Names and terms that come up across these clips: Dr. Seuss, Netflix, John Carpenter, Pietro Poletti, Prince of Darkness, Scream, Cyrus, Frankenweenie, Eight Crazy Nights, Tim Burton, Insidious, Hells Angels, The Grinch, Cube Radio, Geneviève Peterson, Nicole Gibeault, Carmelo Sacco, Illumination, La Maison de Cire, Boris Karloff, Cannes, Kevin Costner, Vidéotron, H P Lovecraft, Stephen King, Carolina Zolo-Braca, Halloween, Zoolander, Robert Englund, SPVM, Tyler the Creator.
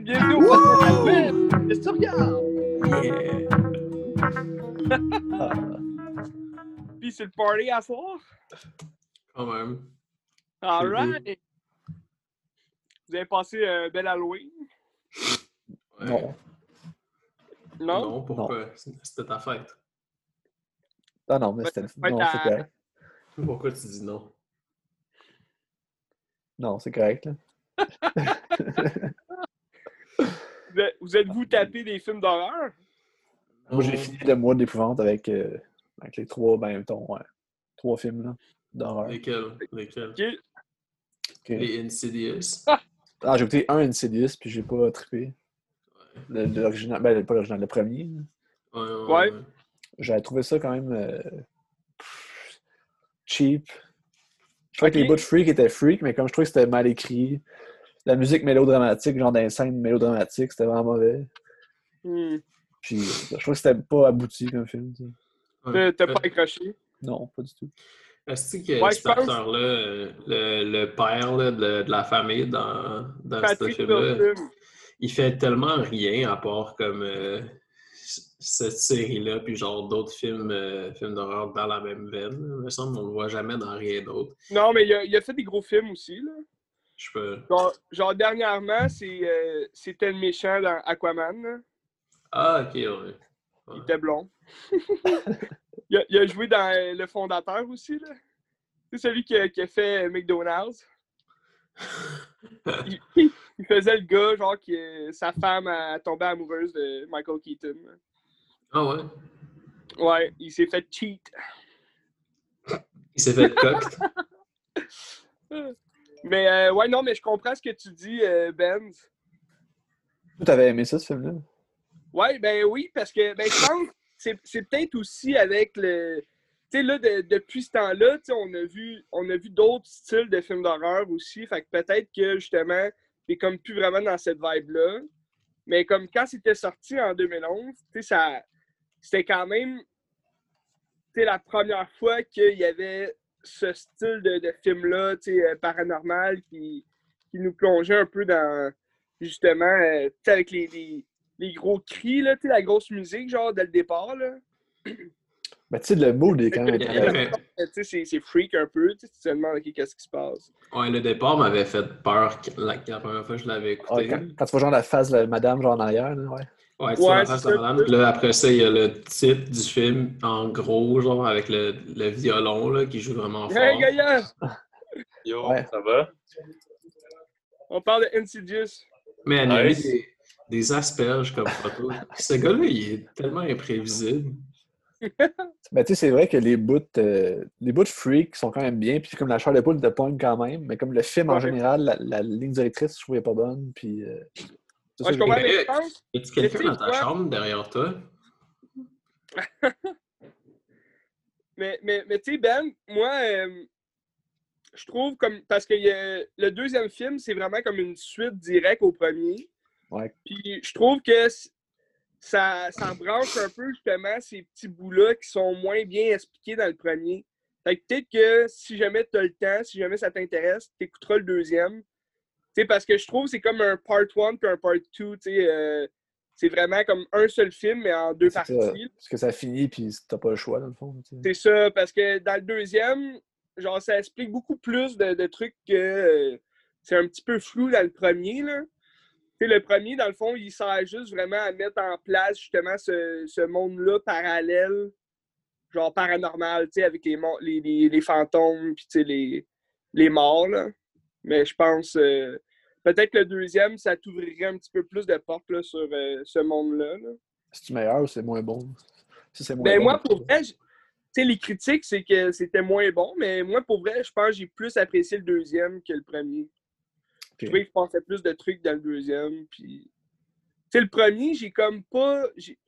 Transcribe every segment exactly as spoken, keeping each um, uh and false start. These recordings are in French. bienvenue au podcast de Superbad. Yeah. Puis c'est le party à soir. Quand même. All right. Cool. Vous avez passé un bel Halloween? Ouais. Non. Non? Non, pourquoi? C'était ta fête. Ah non, mais c'était... Non, à... c'est correct. Pourquoi tu dis non? Non, c'est correct, là. Vous êtes-vous tapé des films d'horreur? Moi, j'ai fini le mois d'épouvante avec, euh, avec les trois, ben, ton, ouais, trois films là, d'horreur. Lesquels? Lesquels? Okay. Okay. Les Insidious. Ah, j'ai écouté un Insidious, puis j'ai pas trippé. Ouais. Le, l'original, ben, pas l'original, le premier. Ouais, ouais, ouais. ouais. J'avais trouvé ça quand même euh, cheap. Je trouvais okay. que les bouts de freak étaient freak, mais comme je trouvais que c'était mal écrit, la musique mélodramatique, genre d'un scène mélodramatique, c'était vraiment mauvais. Mm. Puis je trouvais que c'était pas abouti comme film. Ouais. T'as pas accroché? Non, pas du tout. Est-ce que ouais, cet acteur-là, le, le père là, de, de la famille dans, dans ce film-là, film. il fait tellement rien à part comme euh, cette série-là, puis genre d'autres films, euh, films d'horreur dans la même veine. Il me semble qu'on le voit jamais dans rien d'autre. Non, mais il a, il a fait des gros films aussi, là. Je peux... Genre, genre dernièrement, c'est, euh, c'était le méchant dans Aquaman, là. Ah, ok, ouais. ouais. Il était blond. il, a, il a joué dans Le Fondateur aussi, là. C'est celui qui a, qui a fait McDonald's. il, il faisait le gars, genre, qui sa femme a tombé amoureuse de Michael Keaton, là. Ah ouais? Ouais, il s'est fait cheat. Il s'est fait cocked. mais euh, ouais, non, mais je comprends ce que tu dis, euh, Benz. T'avais aimé ça, ce film-là? Ouais, ben oui, parce que ben je pense c'est, c'est peut-être aussi avec le... Tu sais, là, de, depuis ce temps-là, tu sais, on a vu on a vu d'autres styles de films d'horreur aussi, fait que peut-être que, justement, t'es comme plus vraiment dans cette vibe-là. Mais comme quand c'était sorti en deux mille onze, tu sais, ça... C'était quand même la première fois qu'il y avait ce style de, de film-là, euh, paranormal, qui, qui nous plongeait un peu dans, justement, euh, avec les, les, les gros cris, là, la grosse musique, genre, dès le départ. Là. Ben, tu sais, le mood est quand même intéressant. C'est, c'est freak un peu, tu te demandes okay, qu'est-ce qui se passe. Ouais, le départ m'avait fait peur la, la première fois que je l'avais écouté. Ouais, quand, quand tu vois genre la face de la madame, genre en arrière, là, ouais. Ouais, tu ouais, c'est la de là, après ça, il y a le titre du film, en gros, genre, avec le, le violon, là, qui joue vraiment fort. Hey, Gaillard! Yo, ouais. Ça va? On parle de Insidious. Mais elle a mis des, des asperges comme photo. Ce gars-là, il est tellement imprévisible. Ben, tu sais, c'est vrai que les bouts euh, les bouts freak sont quand même bien, puis comme la chair de poule de pointe quand même, mais comme le film en ouais. général, la, la ligne directrice, je trouvais pas bonne, puis... Euh... Ouais, je comprends, mais je pense... Y'a-tu quelqu'un dans ta quoi? Chambre derrière toi? mais mais, mais tu sais, Ben, moi, euh, je trouve comme... Parce que y a, le deuxième film, c'est vraiment comme une suite directe au premier. Ouais. Puis je trouve que ça, ça branche un peu, justement, ces petits bouts-là qui sont moins bien expliqués dans le premier. Fait que peut-être que si jamais t'as le temps, si jamais ça t'intéresse, t'écouteras le deuxième. T'sais, parce que je trouve que c'est comme un part un puis un part deux. Euh, c'est vraiment comme un seul film, mais en deux c'est parties. Ça, parce que ça finit, puis t'as pas le choix, dans le fond. T'sais. C'est ça, parce que dans le deuxième, genre ça explique beaucoup plus de, de trucs que euh, c'est un petit peu flou dans le premier. Là. Le premier, dans le fond, il sert juste vraiment à mettre en place justement ce, ce monde-là parallèle, genre paranormal, avec les, les, les, les fantômes, puis les, les morts, là. Mais je pense, euh, peut-être que le deuxième, ça t'ouvrirait un petit peu plus de portes là, sur euh, ce monde-là. Là. C'est-tu meilleur ou c'est moins bon? Si c'est moins ben bon, moi, pour vrai, tu sais, les critiques, c'est que c'était moins bon, mais moi, pour vrai, je pense que j'ai plus apprécié le deuxième que le premier. Okay. Je trouvais que je pensais plus de trucs dans le deuxième, puis... Tu sais, le premier, j'ai comme pas... Tu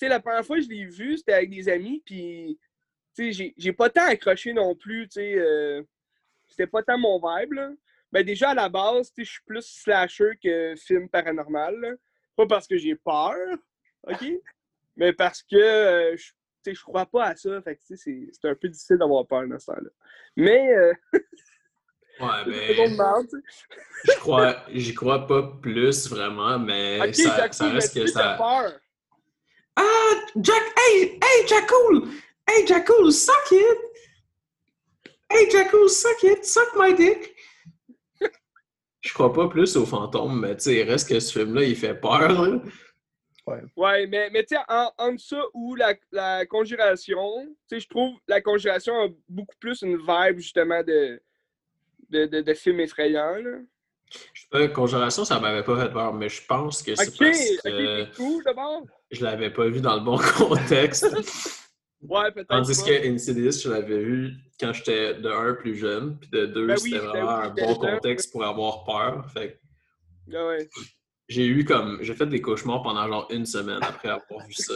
sais, la première fois que je l'ai vu, c'était avec des amis, puis tu sais, j'ai, j'ai pas tant accroché non plus, tu sais, euh, c'était pas tant mon vibe, là. Ben déjà, à la base, tu sais, je suis plus slasher que film paranormal, là. Pas parce que j'ai peur, OK? Mais parce que euh, je tu sais, je crois pas à ça, fait que tu sais, c'est, c'est un peu difficile d'avoir peur dans ce temps-là. Mais... Euh, ouais, ben... Marre, tu sais. je crois, j'y crois pas plus, vraiment, mais okay, ça, Jack, ça reste que ça... Peur. Ah! Jack! Hey! Hey, Jackal! Hey, Jackal! Suck it! Hey, Jackal! Suck it! Suck my dick! Je crois pas plus aux fantômes, mais tu sais, reste que ce film-là, il fait peur, là. Ouais. Ouais, mais, mais tu sais, en, en ça ou la, la Conjuration, tu sais, je trouve la Conjuration a beaucoup plus une vibe, justement, de, de, de, de film effrayant, là. Euh, Conjuration, ça m'avait pas fait peur, mais je pense que c'est okay, parce que... Euh, OK, cool, d'abord! Je l'avais pas vu dans le bon contexte. Ouais, peut-être. Tandis pas. Que Insidious, je l'avais vu quand j'étais de un plus jeune, puis de deux, ben oui, c'était vraiment un bon contexte jeune. Pour avoir peur, fait que... Ah ouais. J'ai eu comme... J'ai fait des cauchemars pendant genre une semaine après avoir vu ça.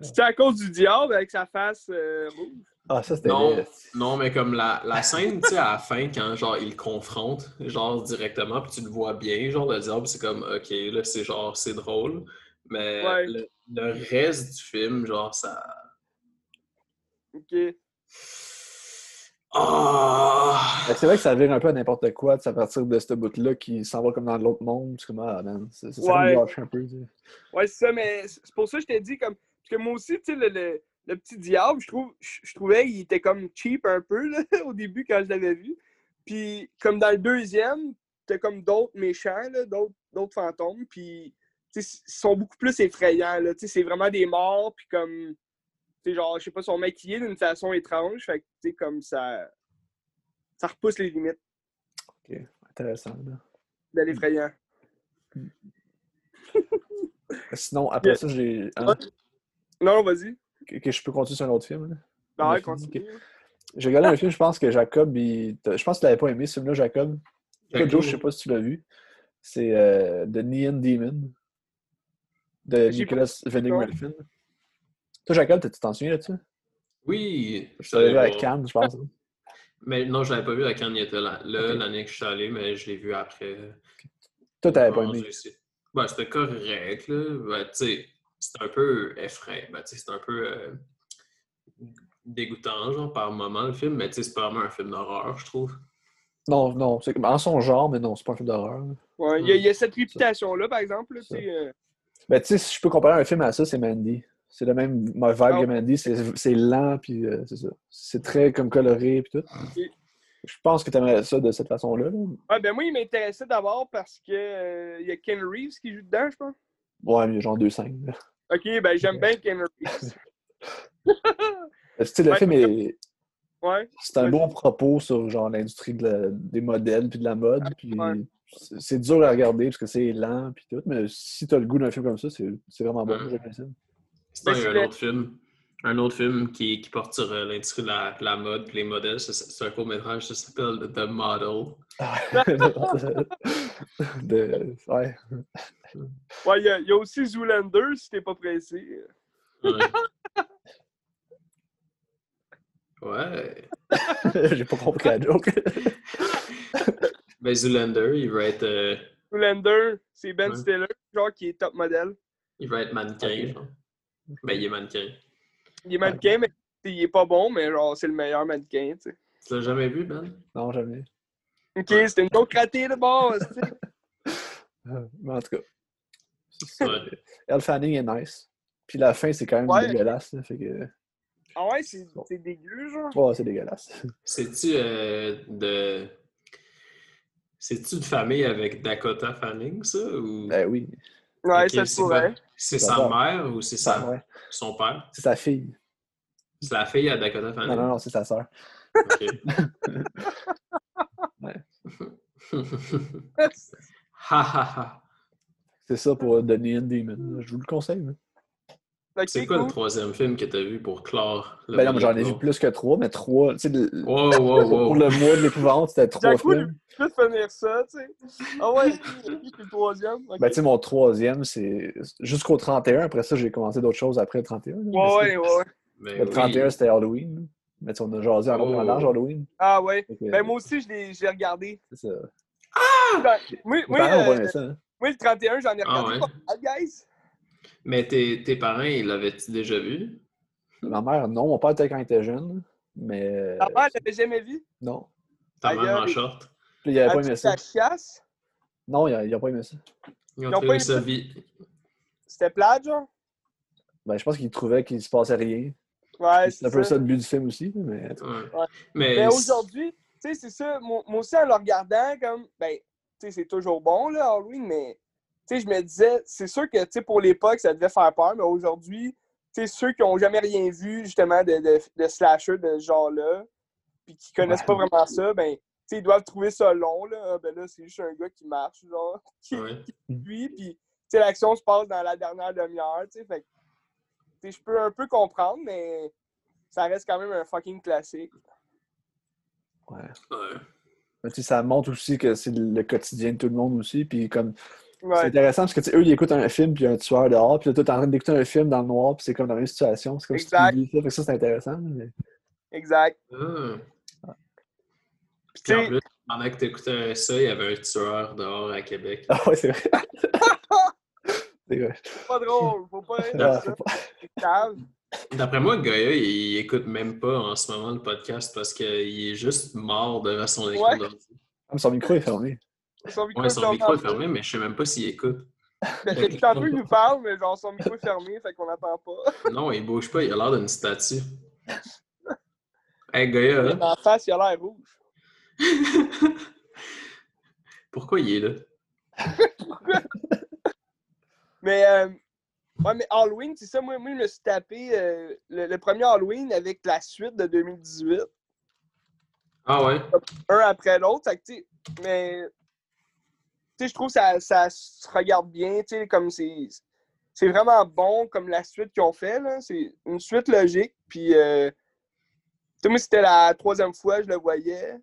C'était à cause du diable avec sa face euh, rouge? Ah, ça c'était... Non, les... non mais comme la, la scène, tu sais, à la fin, quand genre il confronte, genre directement, puis tu le vois bien, genre le diable, c'est comme, OK, là, c'est genre, c'est drôle. Mais ouais. le, le reste du film, genre, ça... OK. Oh! C'est vrai que ça vire un peu à n'importe quoi, à partir de ce bout-là qui s'en va comme dans l'autre monde. C'est comme, ah, man, ça, ça, ouais. ça me lâche un peu. Tu sais. Ouais, c'est ça, mais c'est pour ça que je t'ai dit, comme, parce que moi aussi, tu sais, le, le, le petit diable, je trouve, je, je trouvais qu'il était comme cheap un peu, là, au début, quand je l'avais vu. Puis, comme dans le deuxième, t'as comme d'autres méchants, là, d'autres, d'autres fantômes, puis, tu sais, ils sont beaucoup plus effrayants, là, tu sais, c'est vraiment des morts, puis comme... T'sais, genre, je sais pas, sont maquillés d'une façon étrange. Fait que, tu sais, comme ça... Ça repousse les limites. OK. Intéressant, là. De l'effrayant. Mm. Sinon, après yeah. ça, j'ai... Hein? Non, vas-y. Que, que je peux continuer sur un autre film, là? Non, ouais, continue. Que... J'ai regardé un film, je pense que Jacob, il... Je pense que tu l'avais pas aimé, ce film-là, Jacob. Jacob, Joe, je sais pas si tu l'as vu. C'est euh, The Neon Demon. De j'ai Nicolas Winding Refn. Toi, Jacob, tu t'en souviens là-dessus? Oui! Je l'avais vu à Cannes, je pense. Mais non, je l'avais pas vu à Cannes, il était là, là okay. l'année que je suis allé, mais je l'ai vu après. Toi, t'avais pas aimé? Ben, c'était correct, là. Ben, tu sais, c'était un peu effrayant. Ben, tu sais, c'était un peu euh, dégoûtant, genre, par moment, le film. Mais tu sais, c'est pas vraiment un film d'horreur, je trouve. Non, non. C'est en son genre, mais non, c'est pas un film d'horreur. Ouais, il y, hum. y a cette réputation-là, par exemple. Là, t'sais, euh... Ben, tu sais, si je peux comparer un film à ça, c'est Mandy. C'est le même vibe que Mandy, c'est, c'est lent, puis euh, c'est ça. C'est très comme coloré, puis tout. Okay. Je pense que t'aimerais ça de cette façon-là. Là. Ouais, ben moi, il m'intéressait d'abord parce que euh, y a Ken Reeves qui joue dedans, je pense. Ouais, mais il y a genre deux scènes. Là. OK, ben j'aime bien Ken Reeves. Tu sais, le ouais, film est... Ouais. C'est un ouais. beau propos sur genre l'industrie de la... des modèles, puis de la mode, ah, puis... Ouais. C'est dur à regarder parce que c'est lent, puis tout, mais si t'as le goût d'un film comme ça, c'est, c'est vraiment bon, ouais. j'aime ça. C'est un, un autre film. Un autre film qui, qui porte sur l'industrie de la, la mode et les modèles. C'est, c'est un court-métrage, ça s'appelle The Model. de... Ouais. Ouais, il y, y a aussi Zoolander si t'es pas pressé. Ouais. Ouais. J'ai pas compris la joke. Ben Zoolander, il va être. Euh... Zoolander, c'est Ben ouais. Stiller, genre qui est top modèle. Il va être mannequin, okay. genre. Ben, il est mannequin. Il est mannequin, mais il est pas bon, mais genre, c'est le meilleur mannequin, tu sais. Tu l'as jamais vu, Ben? Non, jamais. OK, ouais. C'était une autre ratée de base, tu sais. Mais en tout cas. C'est ça. Elle Fanning est nice. Puis la fin, c'est quand même ouais. dégueulasse, là, fait que... Ah ouais, c'est, bon. c'est dégueu, genre? Ouais, c'est dégueulasse. C'est-tu euh, de... C'est-tu de famille avec Dakota Fanning, ça, ou... Ben oui. Ouais, okay, ça se pourrait. C'est, c'est sa peur. mère ou c'est sa... ouais. son père? C'est sa fille. C'est la fille à Dakota Fanning? Non, non, non, c'est sa sœur. OK. C'est ça pour The Neon Demon. Je vous le conseille. Hein. Okay, c'est quoi cool. Le troisième film que t'as vu pour clore? Ben non, mais j'en ai vu plus que trois, mais trois, tu sais, de... wow, wow, wow. Pour le mois de l'épouvante, c'était trois films. J'ai pu finir ça, tu sais. Ah ouais, c'est le troisième. Okay. Ben tu sais, mon troisième, c'est jusqu'au trente et un. Après ça, j'ai commencé d'autres choses après le trente et un. Ouais, ouais, ouais. Mais le trente et un, oui. C'était Halloween. Mais tu on a jasé en oh. Long large, Halloween. Ah ouais. Donc, ben euh... moi aussi, je l'ai, je l'ai regardé. C'est ça. Ah! Ben, oui, oui, parents, euh, ça, hein? Oui, le trente et un, j'en ai regardé. Ah, ouais. Guys! Mais tes, tes parents, ils l'avaient-tu déjà vu? Ma mère, non. Mon père était quand il était jeune, mais... Ta mère, elle l'avait jamais vu? Non. Ta mère en short? Il n'avait pas aimé ça. Chasse? Non, il n'a pas aimé ça. Ils ont trouvé ça vite. C'était plate, genre? Ben, je pense qu'ils trouvaient qu'il se passait rien. Ouais, c'est un peu ça le but du film aussi, mais... Ouais. Ouais. Mais, mais aujourd'hui, tu sais, c'est ça. Moi aussi, en le regardant, comme... Ben, tu sais, c'est toujours bon, là, Halloween, mais... Tu sais, je me disais, c'est sûr que, tu sais, pour l'époque, ça devait faire peur, mais aujourd'hui, tu sais, ceux qui n'ont jamais rien vu, justement, de, de, de slasher de ce genre-là, puis qui connaissent ouais. Pas vraiment ça, ben, tu sais, ils doivent trouver ça long, là. Ben là, c'est juste un gars qui marche, genre, qui lui, puis, tu sais, l'action se passe dans la dernière demi-heure, tu sais, fait tu sais, je peux un peu comprendre, mais ça reste quand même un fucking classique. Ouais. Ouais. Mais, tu sais, ça montre aussi que c'est le quotidien de tout le monde aussi, puis comme... Ouais. C'est intéressant parce que tu sais, eux ils écoutent un film puis il y a un tueur dehors puis là toi t'es en train d'écouter un film dans le noir puis c'est comme dans la même situation. C'est comme exact. Si tu oublies ça, ça c'est intéressant. Mais... Exact. Mmh. Ouais. Puis, puis en plus, pendant que t'écoutais ça, il y avait un tueur dehors à Québec. Ah ouais, c'est vrai. C'est vrai. C'est pas drôle, faut pas être dans ça. C'est grave. D'après moi, le gars-là, il écoute même pas en ce moment le podcast parce qu'il est juste mort devant son écran. Ouais. Son micro est fermé. Son micro, ouais, son micro est fermé, mais je sais même pas s'il écoute. Ben, depuis tantôt, il nous parle, mais genre son micro est fermé, fait qu'on n'entend pas. Non, il bouge pas, il a l'air d'une statue. Hey, Goya, là. En face, il a l'air rouge. Pourquoi il est là? Pourquoi? Mais, euh, ouais, mais Halloween, c'est ça, moi, moi, je me suis tapé euh, le, le premier Halloween avec la suite de deux mille dix-huit. Ah ouais? Un après l'autre, fait que tu sais, mais... Tu sais, je trouve que ça, ça se regarde bien, tu sais, comme c'est... C'est vraiment bon, comme la suite qu'ils ont fait, là. C'est une suite logique, puis... Euh, tu sais, moi, c'était la troisième fois que je le voyais,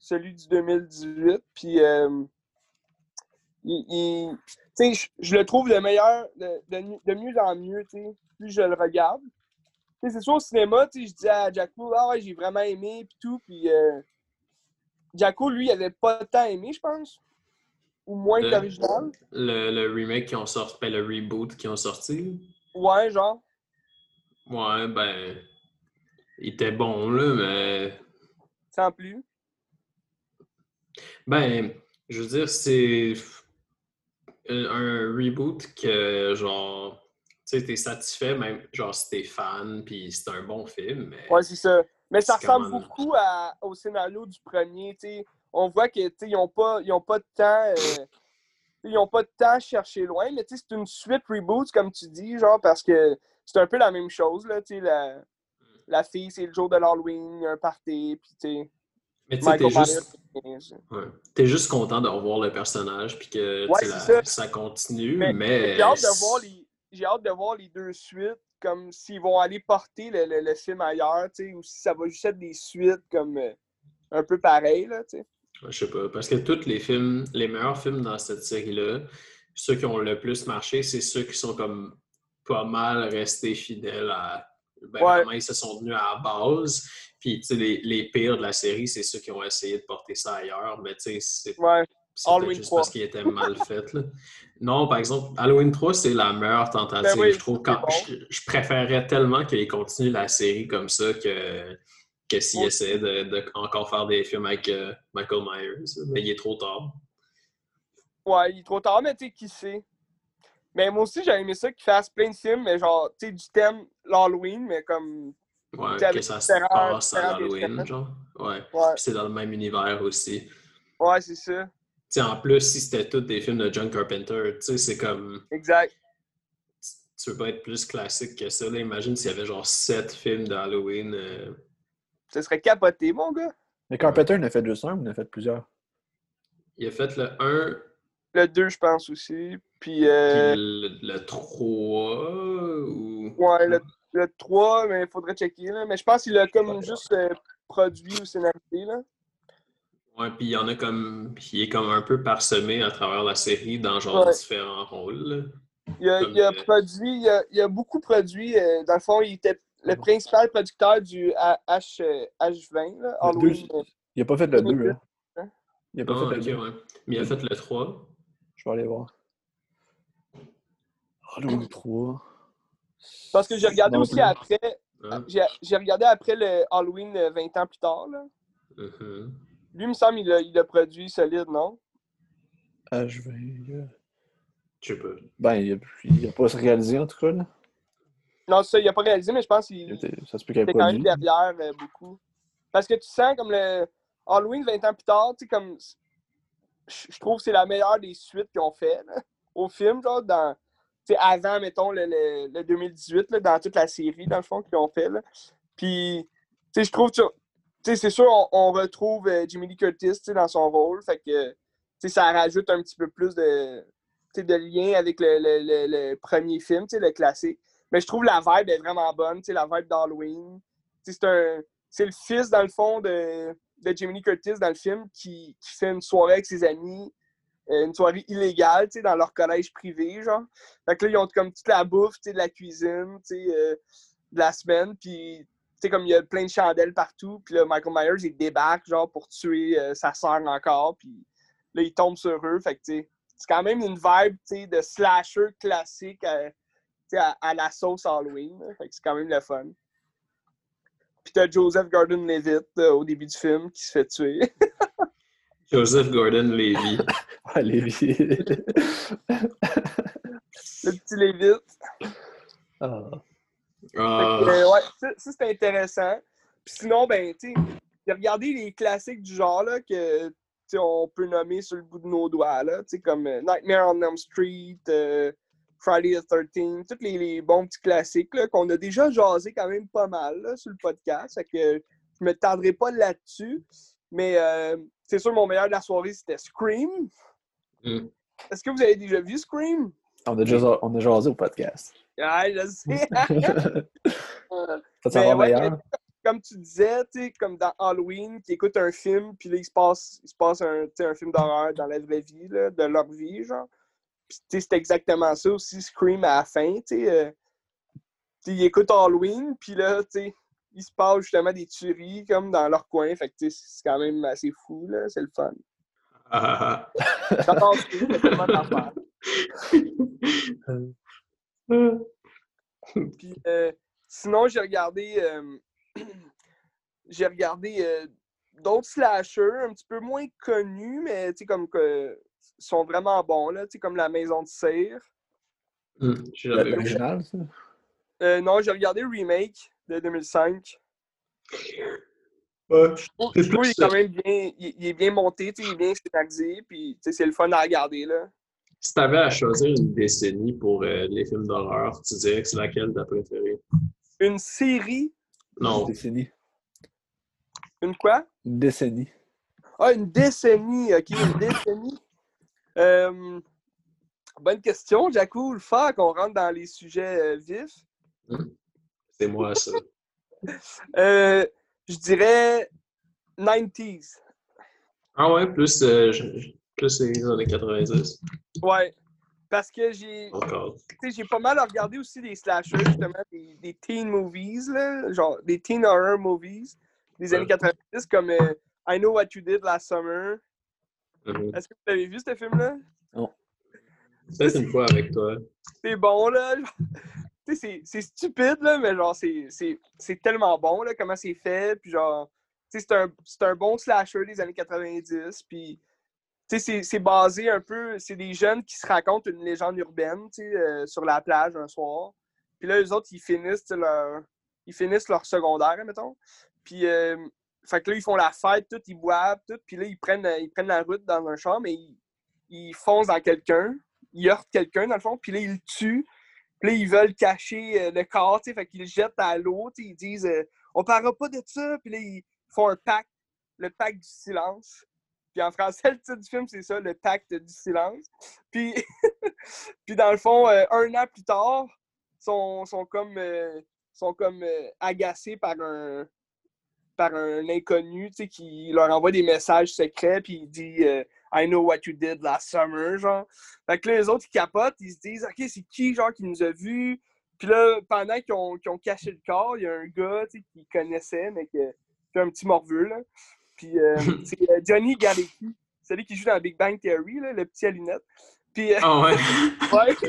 celui du deux mille dix-huit, puis... Euh, il, il, tu sais, je, je le trouve le meilleur, de, de, de mieux en mieux, tu sais, plus je le regarde. Tu sais, c'est sûr, au cinéma, tu sais, je dis à Jaco, « Ah ouais, j'ai vraiment aimé, puis tout, puis... Euh, » Jaco, lui, il avait pas tant aimé, je pense. Ou moins le, que l'original. Le, le remake qui ont sorti, ben le reboot qui ont sorti. Ouais, genre. Ouais, ben... Il était bon, là, mais... Sans plus. Ben, je veux dire, c'est... Un reboot que, genre... Tu sais, t'es satisfait, même, genre, si t'es fan, pis c'est un bon film, mais... Ouais, c'est ça. Mais ça ressemble même... beaucoup à, au scénario du premier, tu sais. On voit qu'ils n'ont pas, pas de temps. Euh, ils n'ont pas de temps à chercher loin, mais c'est une suite reboot, comme tu dis, genre parce que c'est un peu la même chose, là, la, la fille, c'est le jour de l'Halloween, un party, puis tu Mais tu t'es juste... Ouais. T'es juste content de revoir le personnage puis que ouais, la, ça. ça continue, mais. mais... J'ai hâte de voir les. J'ai hâte de voir les deux suites, comme s'ils vont aller porter le, le, le film ailleurs, ou si ça va juste être des suites comme euh, un peu pareil, là, tu sais. Je sais pas, parce que tous les films, les meilleurs films dans cette série-là, ceux qui ont le plus marché, c'est ceux qui sont comme pas mal restés fidèles à... Ben, ouais. Comment ils se sont tenus à la base. Puis, tu sais, les, les pires de la série, c'est ceux qui ont essayé de porter ça ailleurs, mais tu sais, c'est ouais. C'était juste trois. Parce qu'il était mal fait, là. Non, par exemple, Halloween trois, c'est la meilleure tentative. Ben oui, je trouve quand bon. je, je préférais tellement qu'ils continuent la série comme ça que... que s'il essaie de, de encore faire des films avec euh, Michael Myers. Mais il est trop tard. Ouais, il est trop tard, mais tu sais, qui sait? Mais moi aussi, j'aurais aimé ça qu'il fasse plein de films, mais genre, tu sais, du thème l'Halloween, mais comme... Ouais, que ça se passe à l'Halloween, genre. Ouais, ouais. Puis c'est dans le même univers aussi. Ouais, c'est ça. Tu sais, en plus, si c'était tous des films de John Carpenter, tu sais, c'est comme... Exact. Tu veux pas être plus classique que ça, là. Imagine s'il y avait genre sept films d'Halloween... Euh... Ça serait capoté, mon gars! Mais Carpenter, il en a fait juste un ou il en a fait plusieurs? Il a fait le un... Le deux, je pense, aussi. Puis, euh... Puis le, le trois... ou... Ouais, le, le trois, mais il faudrait checker, là. Mais je pense qu'il a comme juste euh, produit ou scénarisé, là. Ouais, puis il y en a comme... Il est comme un peu parsemé à travers la série dans genre ouais. différents rôles. Il a, comme, il a euh... produit... Il a, il a beaucoup produit. Euh, dans le fond, il était le principal producteur du H, H vingt, là, Halloween. Deux, il a pas fait le deux, hein. hein? Il a pas oh, fait le okay, deux. Ouais. Mais il a fait le trois. Je vais aller voir. Halloween trois. Parce que j'ai regardé non, aussi plus. après... Ah. J'ai, j'ai regardé après le Halloween vingt ans plus tard, là. Uh-huh. Lui, il me semble, il a, il a produit solide, non? H vingt... Je sais pas. Ben, il n'a pas réalisé, en tout cas, là. Non, ça, il n'a pas réalisé, mais je pense qu'il était, ça se peut qu'il était quand même derrière euh, beaucoup. Parce que tu sens, comme le Halloween vingt ans plus tard, tu sais, comme... Je trouve que c'est la meilleure des suites qu'ils ont fait, là, au film, genre, dans... Tu sais, avant, mettons, le, le, le deux mille dix-huit, là, dans toute la série, dans le fond, qu'ils ont fait, là. Puis, tu sais, je trouve... T'sais, c'est sûr, on, on retrouve euh, Jamie Lee Curtis dans son rôle, fait que ça rajoute un petit peu plus de, de lien avec le, le, le, le premier film, le classique. Mais je trouve la vibe est vraiment bonne, la vibe d'Halloween. T'sais, c'est un, c'est le fils, dans le fond, de, de Jamie Lee Curtis dans le film qui, qui fait une soirée avec ses amis, euh, une soirée illégale dans leur collège privé, genre. Fait que là, ils ont comme toute la bouffe, de la cuisine, euh, de la semaine, puis... Tu sais, comme il y a plein de chandelles partout, puis là, Michael Myers, il débarque, genre, pour tuer euh, sa sœur encore, puis là, il tombe sur eux, fait que, tu sais, c'est quand même une vibe, tu sais, de slasher classique à, à, à la sauce Halloween, là, fait que c'est quand même le fun. Puis t'as Joseph Gordon-Levitt euh, au début du film qui se fait tuer. Joseph Gordon-Levitt. Ah, Levitt. Le petit Levitt. Ah... Oh. Uh... Que, euh, ouais, ça, ça c'est intéressant. Puis sinon, ben, tu sais, j'ai regardé les classiques du genre là, que on peut nommer sur le bout de nos doigts, là, comme euh, Nightmare on Elm Street, euh, Friday the thirteenth, tous les, les bons petits classiques là, qu'on a déjà jasé quand même pas mal là, sur le podcast. Fait que je me tarderai pas là-dessus. Mais euh, c'est sûr, mon meilleur de la soirée, c'était Scream. Mm. Est-ce que vous avez déjà vu Scream? On a déjà on a jasé au podcast. Ouais, je sais. Ça s'en va ouais, meilleur. Comme, comme tu disais, comme dans Halloween, qui écoute un film, puis là, il se passe, il se passe un, un film d'horreur dans la vraie vie, là, de leur vie, genre. Puis c'est exactement ça aussi, Scream à la fin, tu sais. Euh, il écoute Halloween, puis là, tu sais, il se passe justement des tueries, comme dans leur coin. Fait que, tu sais, c'est quand même assez fou, là. C'est le fun. Ah ah ah. Puis, euh, sinon, j'ai regardé euh, j'ai regardé euh, d'autres slashers un petit peu moins connus, mais tu sais, comme que sont vraiment bons, là, tu sais, comme La Maison de Cire. Mmh, j'ai jamais l'original, ça? Euh, non, j'ai regardé le remake de deux mille cinq. Ouais, je trouve qu'il est quand même bien, il, il est bien monté, tu sais, il est bien scénarisé, puis tu sais, c'est le fun à regarder, là. Si tu avais à choisir une décennie pour euh, les films d'horreur, tu dirais que c'est laquelle tu as préférée? Une série? Non. Une décennie. Une quoi? Une décennie. Ah, une décennie! OK, une décennie. Euh, bonne question, Jacou. Le fait qu'on rentre dans les sujets euh, vifs. C'est moi, ça. euh, je dirais quatre-vingt-dix. Ah ouais, plus... Euh, je... Plus les années quatre-vingt-dix. Ouais. Parce que j'ai. Tu sais, j'ai pas mal regardé aussi des slashers, justement, des, des teen movies, là, genre des teen horror movies des années quatre-vingt-dix, comme euh, I Know What You Did Last Summer. Mm-hmm. Est-ce que vous l'avez vu, ce film-là? Non. Peut-être une fois avec toi. C'est bon, là. Tu sais, c'est, c'est stupide, là, mais genre, c'est, c'est, c'est tellement bon, là, comment c'est fait. Puis genre, tu sais, c'est un, c'est un bon slasher des années quatre-vingt-dix. Puis. Tu sais, c'est, c'est basé un peu... C'est des jeunes qui se racontent une légende urbaine, tu sais, euh, sur la plage un soir. Puis là, eux autres, ils finissent leur... Ils finissent leur secondaire, mettons. Puis, euh, fait que là, ils font la fête, tout, ils boivent, tout. Puis là, ils prennent, ils prennent la route dans un champ, mais ils, ils foncent dans quelqu'un. Ils heurtent quelqu'un, dans le fond. Puis là, ils le tuent. Puis là, ils veulent cacher euh, le corps, tu sais. Fait qu'ils le jettent à l'eau, tu sais. Ils disent euh, « On parlera pas de ça! » Puis là, ils font un pacte. Le pacte du silence. Puis en français, le titre du film, c'est ça, le pacte du silence. Puis, puis dans le fond, euh, un an plus tard, sont, sont comme, euh, sont comme euh, agacés par un, par un inconnu, tu sais, qui leur envoie des messages secrets, puis il dit euh, « I know what you did last summer », genre. Fait que là, les autres, ils capotent, ils se disent « OK, c'est qui, genre, qui nous a vus? » Puis là, pendant qu'ils ont, qu'ils ont caché le corps, il y a un gars, tu sais, qu'ils connaissaient, mais qui a un petit morveux, là. Puis euh, c'est euh, Johnny Galecki, celui qui joue dans Big Bang Theory, là, le petit à lunettes. Puis, euh, oh ouais. ouais fait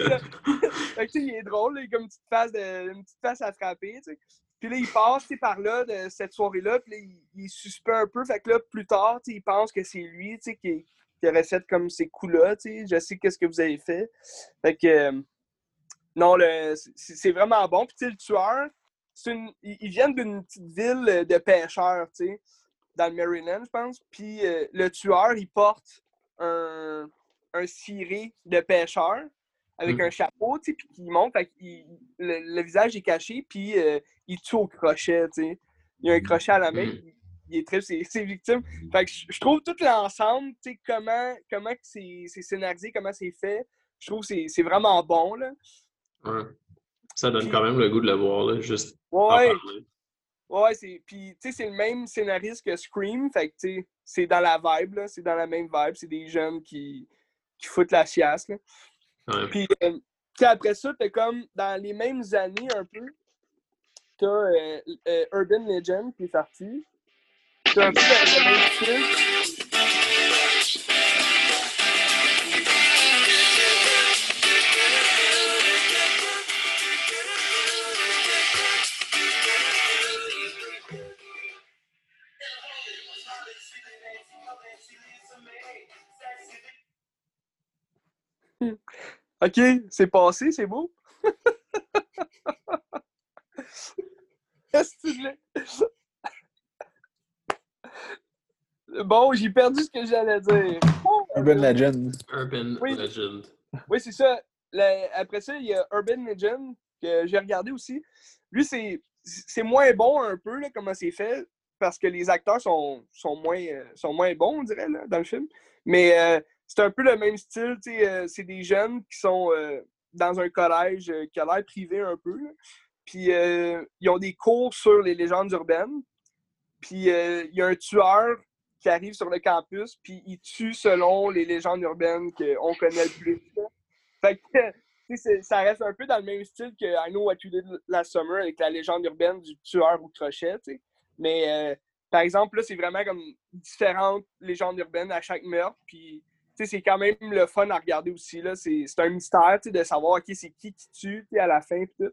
que, il est drôle, là, il a comme une petite face, de, une petite face à frapper, tu sais. Puis là, il passe par là, de cette soirée-là, puis là, il, il suspend un peu. Fait que là, plus tard, il pense que c'est lui qui, qui aurait fait comme ces coups-là. T'sais. Je sais qu'est-ce que vous avez fait. Fait que, euh, non, le, c'est, c'est vraiment bon. Puis le tueur, c'est une, ils viennent d'une petite ville de pêcheurs, t'sais, dans le Maryland, je pense. Puis euh, le tueur, il porte un, un ciré de pêcheur avec mmh. un chapeau, tu sais, puis qui monte, fait qu'il, le, le visage est caché, puis euh, il tue au crochet, tu sais. Il y a un crochet à la main, mmh. il, il étripe ses, ses victimes. Fait que je, je trouve tout l'ensemble, tu sais, comment, comment c'est, c'est scénarisé, comment c'est fait, je trouve que c'est, c'est vraiment bon, là. Ouais. Ça donne puis, quand même le goût de le voir, là, juste ouais, en parler. Ouais, c'est, puis, tu sais, c'est le même scénariste que Scream, fait que, tu sais, c'est dans la vibe, là, c'est dans la même vibe, c'est des jeunes qui, qui foutent la chiasse, là. Puis euh, après ça, t'as comme dans les mêmes années un peu, t'as euh, euh, Urban Legend qui est parti. T'as un peu le même truc. OK, c'est passé, c'est beau. Qu'est-ce que tu Bon, j'ai perdu ce que j'allais dire. Oh, Urban Legend. Urban oui. Legend. Oui, c'est ça. Le, après ça, il y a Urban Legend que j'ai regardé aussi. Lui, c'est, c'est moins bon un peu, là, comment c'est fait, parce que les acteurs sont, sont, moins, sont moins bons, on dirait, là, dans le film. Mais... Euh, c'est un peu le même style, tu sais, euh, c'est des jeunes qui sont euh, dans un collège euh, qui a l'air privé un peu, là. Puis euh, ils ont des cours sur les légendes urbaines, puis euh, il y a un tueur qui arrive sur le campus, puis il tue selon les légendes urbaines qu'on connaît le plus. Là. Fait que, tu sais, ça reste un peu dans le même style que I Know What You Did Last Summer avec la légende urbaine du tueur au crochet, tu sais, mais euh, par exemple, là, c'est vraiment comme différentes légendes urbaines à chaque meurtre, puis t'sais, c'est quand même le fun à regarder aussi. Là. C'est, c'est un mystère de savoir okay, c'est qui qui tue à la fin. Tout.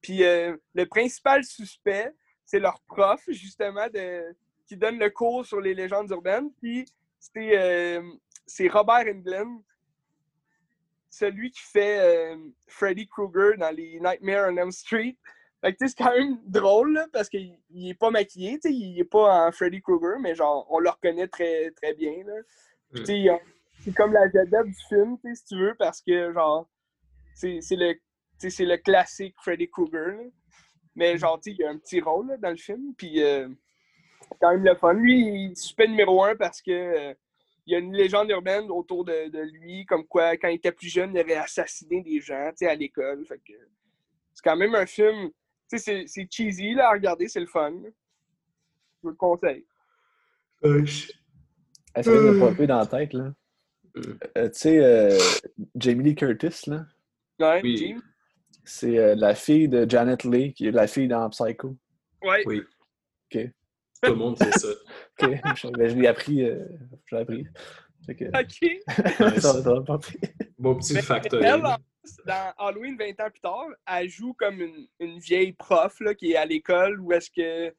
Puis euh, le principal suspect, c'est leur prof, justement, de, qui donne le cours sur les légendes urbaines. Puis c'est, euh, c'est Robert Englund, celui qui fait euh, Freddy Krueger dans les Nightmare on Elm Street. Fait que, c'est quand même drôle là, parce qu'il n'est pas maquillé, il n'est pas en Freddy Krueger, mais genre on le reconnaît très, très bien. Là. Puis, c'est comme la vedette du film, tu sais, si tu veux, parce que, genre, c'est, c'est le c'est le classique Freddy Krueger, là. Mais, genre, tu sais, il a un petit rôle, là, dans le film, puis euh, c'est quand même le fun. Lui, il est suspect numéro un parce que euh, il y a une légende urbaine autour de, de lui, comme quoi, quand il était plus jeune, il avait assassiné des gens, tu sais, à l'école, fait que c'est quand même un film, tu sais, c'est, c'est cheesy, là, à regarder, c'est le fun, là. Je vous le conseille. Euh, je... Essaye de me popper dans la tête, là. Euh, tu sais, euh, Jamie Lee Curtis, là. Oui. C'est euh, la fille de Janet Leigh, qui est la fille dans Psycho. Ouais. Oui. OK. Tout le monde sait ça. OK. Je, je l'ai appris. Euh, je l'ai appris. Que... OK. ça, ça pas pris. Bon petit facteur. Elle, dans Halloween, vingt ans plus tard, elle joue comme une, une vieille prof, là, qui est à l'école, où est-ce que,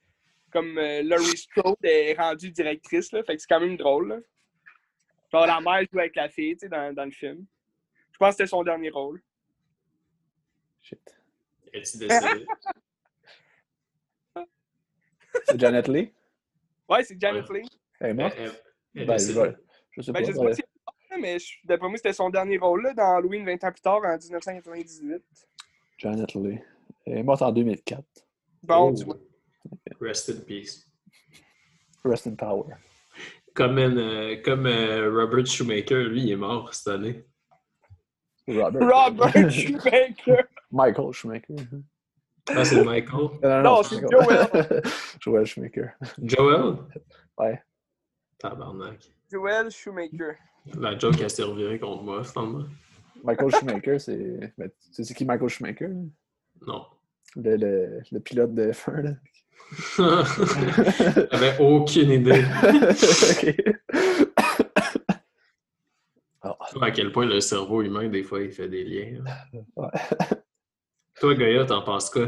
comme euh, Laurie Strode est rendue directrice, là. Fait que c'est quand même drôle, là. Genre, la mère joue avec la fille, tu sais, dans, dans le film. Je pense que c'était son dernier rôle. Shit. Es-tu décédé? C'est Janet Leigh? Ouais, c'est Janet ouais. Leigh. Elle est morte? Ben, je, vois, je sais ben, pas. Je sais pas ouais. si elle est morte, mais je, d'après moi, c'était son dernier rôle, là, dans Halloween vingt ans plus tard, en dix-neuf cent quatre-vingt-dix-huit. Janet Leigh. Elle est morte en deux mille quatre. Bon, oh. tu vois. Rest in peace. Rest in power. Comme, euh, comme euh, Robert Shoemaker, lui, il est mort cette année. Robert, Robert Shoemaker! Michael Schumacher. Ah, c'est Michael. Non, non, non c'est Joel. Joel Schumacher. Joel? Ouais. Tabarnak. Joel Schumacher. La joke, elle s'est revirée contre moi, c'est en Michael Schumacher, c'est... Mais, tu sais qui Michael Schumacher? Non. Le, le, le pilote de F un, là. J'avais aucune idée. Okay. Oh. À quel point le cerveau humain, des fois, il fait des liens. Ouais. Toi, Gaïa, t'en penses quoi?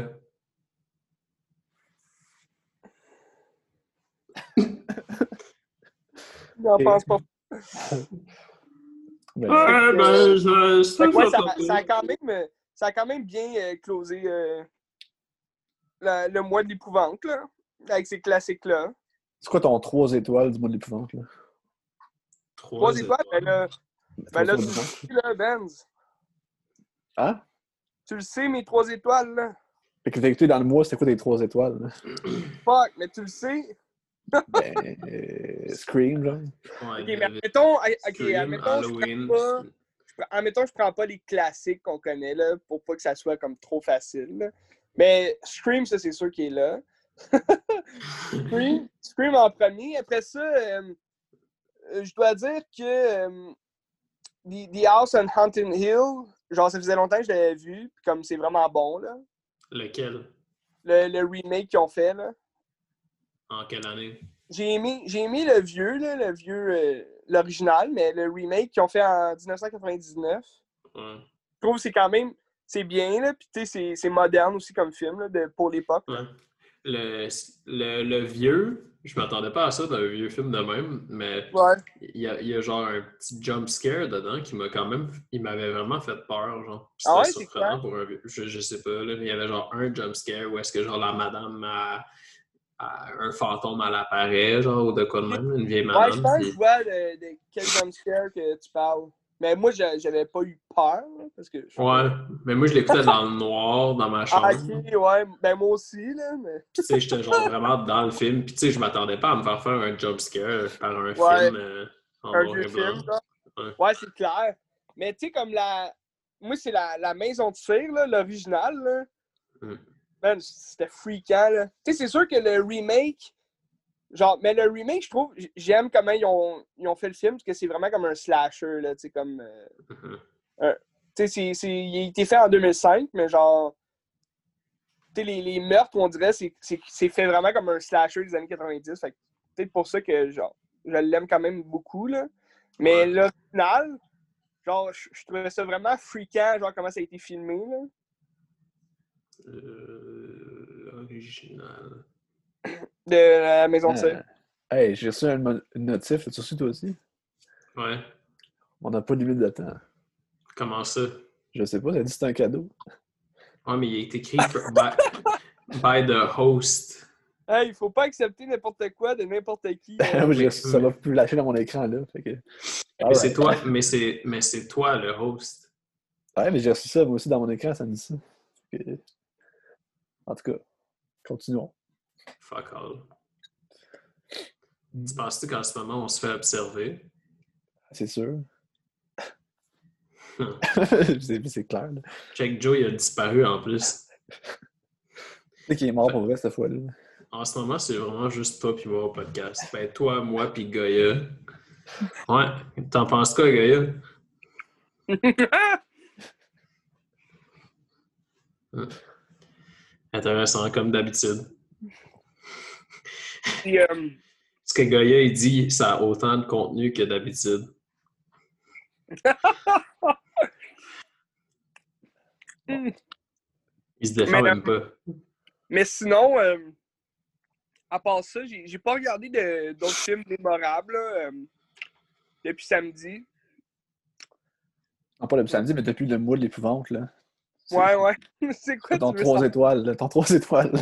J'en pense pas. Mais... Ouais, ben, je, je quoi, ça, ça, a quand même, ça a quand même bien euh, closé euh, la, le mois de l'épouvante, là, avec ces classiques-là. C'est quoi ton trois étoiles du mois de l'épouvante, là? Trois étoiles? Ben là, ben, là, tu sais, là, Benz. Hein? Tu le sais, mes trois étoiles, là. Fait que t'as écouté dans le mois, c'était quoi tes trois étoiles, là? Fuck, mais tu le sais. Ben, euh, Scream, là. Ouais, ok, mais admettons, okay, admettons, je prends pas, admettons, je prends pas les classiques qu'on connaît, là, pour pas que ça soit comme trop facile, là. Mais Scream, ça, c'est sûr qu'il est là. Scream, Scream en premier. Après ça, euh, je dois dire que euh, The, The House on Haunted Hill, genre, ça faisait longtemps que je l'avais vu, puis comme c'est vraiment bon, là. Lequel? Le, le remake qu'ils ont fait, là. En quelle année? J'ai aimé, j'ai aimé le vieux, là, le vieux, euh, l'original, mais le remake qu'ils ont fait en dix-neuf cent quatre-vingt-dix-neuf. Ouais. Je trouve que c'est quand même, c'est bien, là, puis tu sais, c'est, c'est moderne aussi comme film, là, de, pour l'époque. Ouais. Le, le, le vieux, je m'attendais pas à ça d'un vieux film de même, mais il ouais. y, a, y a genre un petit jump scare dedans qui m'a quand même, il m'avait vraiment fait peur, genre. C'était ah ouais, surprenant pour un vieux, je, je sais pas, là, il y avait genre un jump scare où est-ce que genre la madame a... À un fantôme à l'appareil, genre, ou de quoi de même, une vieille madame. Ouais, je pense que je vois de, de quel jumpscare que tu parles. Mais moi, je, j'avais pas eu peur, parce que... Je... Ouais, mais moi, je l'écoutais dans le noir, dans ma chambre. Ah, ok, ouais, ben moi aussi, là, mais... tu sais, j'étais genre vraiment dans le film, puis tu sais, je m'attendais pas à me faire faire un jumpscare par un ouais, film euh, en un noir et film, blanc. Ouais. Ouais, c'est clair. Mais tu sais, comme la... Moi, c'est la, la Maison de Cire, là, l'original, là. Mm. Man, c'était freakant, là. Tu sais, c'est sûr que le remake... Genre, mais le remake, je trouve... J'aime comment ils ont, ils ont fait le film, parce que c'est vraiment comme un slasher, là, tu sais, comme... Euh, un, tu sais, c'est, c'est, il a été fait en deux mille cinq, mais genre... Tu sais, les, les meurtres, on dirait, c'est, c'est, c'est fait vraiment comme un slasher des années quatre-vingt-dix, fait que peut-être pour ça que, genre, je l'aime quand même beaucoup, là. Mais ouais. Là, au final, genre, je, je trouvais ça vraiment freakant, genre, comment ça a été filmé, là. Euh, original. De la Maison de Cire. Euh, hey, j'ai reçu un mo- une notif. Tu as reçu toi aussi? Ouais. On n'a pas de limite de temps. Comment ça? Je sais pas, t'as dit que c'était un cadeau. Ouais, mais il est écrit by, by the host. Hey, il faut pas accepter n'importe quoi de n'importe qui. Hein? J'ai reçu, ça va plus lâcher dans mon écran, là. Fait que... mais, right. c'est toi, mais, c'est, mais c'est toi le host. Ouais, mais j'ai reçu ça, moi aussi, dans mon écran, ça me dit ça. Okay. En tout cas, continuons. Fuck all. Tu penses-tu qu'en ce moment, on se fait observer? C'est sûr. c'est, c'est clair. Là. Check Joe, il a disparu en plus. Tu sais qu'il est mort pour vrai cette fois-là. En ce moment, c'est vraiment juste toi pis moi au podcast. Ben, toi, moi pis Goya. Ouais, t'en penses quoi, Goya? Hum. Intéressant, comme d'habitude. Et, euh... ce que Goya, il dit, ça a autant de contenu que d'habitude. Bon. Il se défend mais, même pas. Mais sinon, euh, à part ça, j'ai, j'ai pas regardé de, d'autres films mémorables là, euh, depuis samedi. Non, pas depuis samedi, mais depuis le mois de l'épouvante, là. C'est... Ouais, ouais. C'est quoi, c'est ton, tu veux trois ça? Étoiles, ton trois étoiles.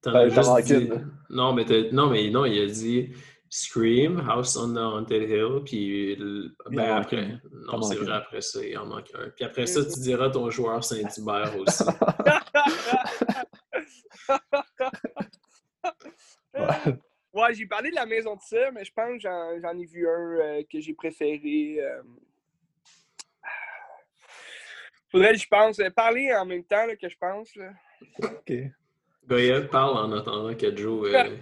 T'en as juste dit... Non, mais t'as... non, mais non, il a dit Scream, House on the Haunted Hill, puis ben, après... Non, c'est vrai, après ça, il en manque un. Puis après ça, tu diras ton joueur Saint-Hubert aussi. Ouais. Ouais, j'ai parlé de la Maison de Cire, mais je pense que j'en, j'en ai vu un euh, que j'ai préféré... Euh... Faudrait, je pense, parler en même temps là, que je pense. Là. OK. Gaël parle en attendant que Joe... Euh...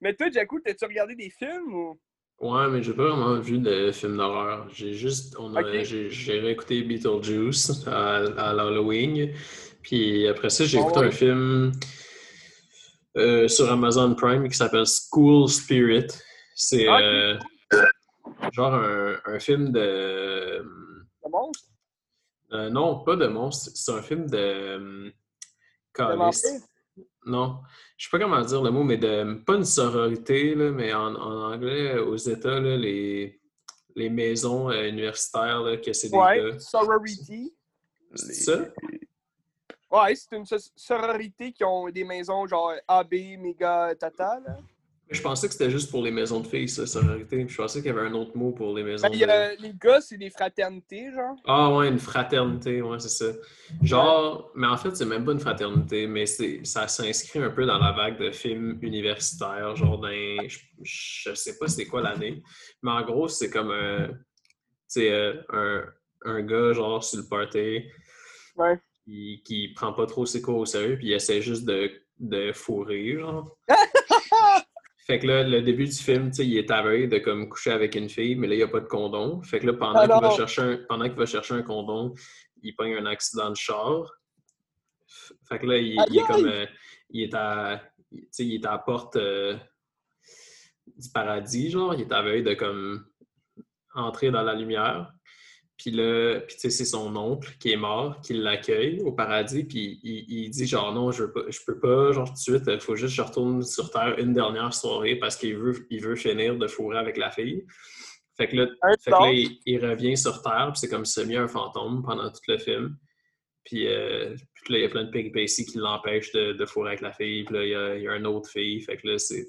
Mais toi, Jaco, t'as-tu regardé des films ou... Ouais, mais j'ai pas vraiment vu de films d'horreur. J'ai juste... On a, okay. j'ai, j'ai réécouté Beetlejuice à, à l'Halloween. Puis après ça, j'ai oh, écouté ouais. un film euh, sur Amazon Prime qui s'appelle School Spirit. C'est ah, euh, genre un, un film de... De monstre? Euh, non, pas de monstre. C'est un film de... de non, je sais pas comment dire le mot, mais de pas une sororité, là, mais en, en anglais, aux États, là, les, les maisons euh, universitaires, là, que c'est des ouais, gars. Sorority. C'est ça? Ouais, c'est une sororité qui ont des maisons genre A B, méga, tata, là. Je pensais que c'était juste pour les maisons de filles, ça, sororité. Je pensais qu'il y avait un autre mot pour les maisons ben, de filles. Euh, les gars, c'est des fraternités, genre? Ah ouais, une fraternité, ouais, c'est ça. Genre, mais en fait, c'est même pas une fraternité, mais c'est, ça s'inscrit un peu dans la vague de films universitaires, genre d'un... Je, je sais pas c'est quoi l'année, mais en gros, c'est comme un... T'sais, un, un gars, genre, sur le party, ouais. qui, qui prend pas trop ses cours au sérieux, puis il essaie juste de, de fourrer, genre. Fait que là, le début du film, tu sais, il est aveugle de comme coucher avec une fille, mais là, il n'y a pas de condom. Fait que là, pendant, Alors... qu'il, va chercher un, pendant qu'il va chercher un condom, il pogne un accident de char. Fait que là, il, il est comme... Euh, il est à... Tu sais, il est à la porte euh, du paradis, genre. Il est aveugle de comme entrer dans la lumière. Puis là, puis tu sais, c'est son oncle qui est mort, qui l'accueille au paradis, puis il, il dit genre non, je, veux pas, je peux pas, genre tout de suite, il faut juste que je retourne sur Terre une dernière soirée parce qu'il veut, il veut finir de fourrer avec la fille. Fait que là, fait que là il, il revient sur Terre, puis c'est comme semi un fantôme pendant tout le film. Puis, euh, puis là, il y a plein de péripéties qui l'empêchent de, de fourrer avec la fille, puis là, il y a, il y a une autre fille, fait que là, c'est...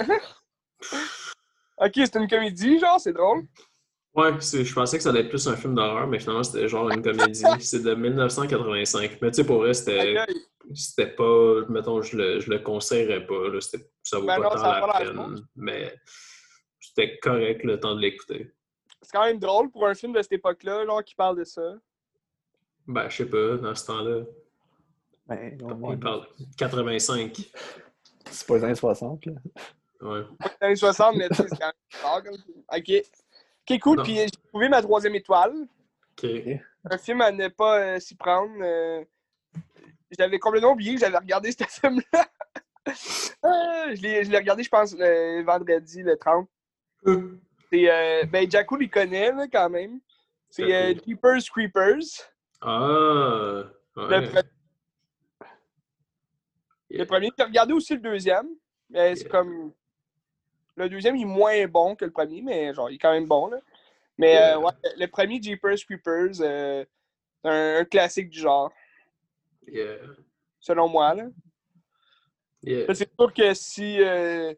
OK, c'est une comédie, genre, c'est drôle. Ouais, c'est, je pensais que ça allait être plus un film d'horreur, mais finalement, c'était genre une comédie. C'est de dix-neuf quatre-vingt-cinq. Mais tu sais, pour vrai, c'était, okay. c'était pas... Mettons, je le, je le conseillerais pas. Là, ça vaut ben pas non, tant la peine. La mais c'était correct le temps de l'écouter. C'est quand même drôle pour un film de cette époque-là, genre, qui parle de ça. Ben, je sais pas, dans ce temps-là. Ben, on il parle de quatre-vingt-cinq. C'est pas les années soixante, là. Ouais. Pas les années soixante, mais tu sais, c'est quand même bizarre comme film. OK. OK, cool. Puis j'ai trouvé ma troisième étoile. OK. Un film à ne pas euh, s'y prendre. Euh, j'avais complètement oublié que j'avais regardé ce film-là. euh, je, l'ai, je l'ai regardé, je pense, le vendredi, le trente. Mm. C'est, euh, ben, Jaco les connaît, là, quand même. C'est euh, Jeepers Creepers. Ah! Ouais. Le, pre- yeah. le premier. J'ai regardé aussi le deuxième. Euh, c'est yeah. comme... Le deuxième, il est moins bon que le premier, mais genre, il est quand même bon, là. Mais yeah. euh, ouais, le premier, Jeepers Creepers, euh, un, un classique du genre. Yeah. Selon moi, là. Yeah. Ça, c'est sûr que si, euh,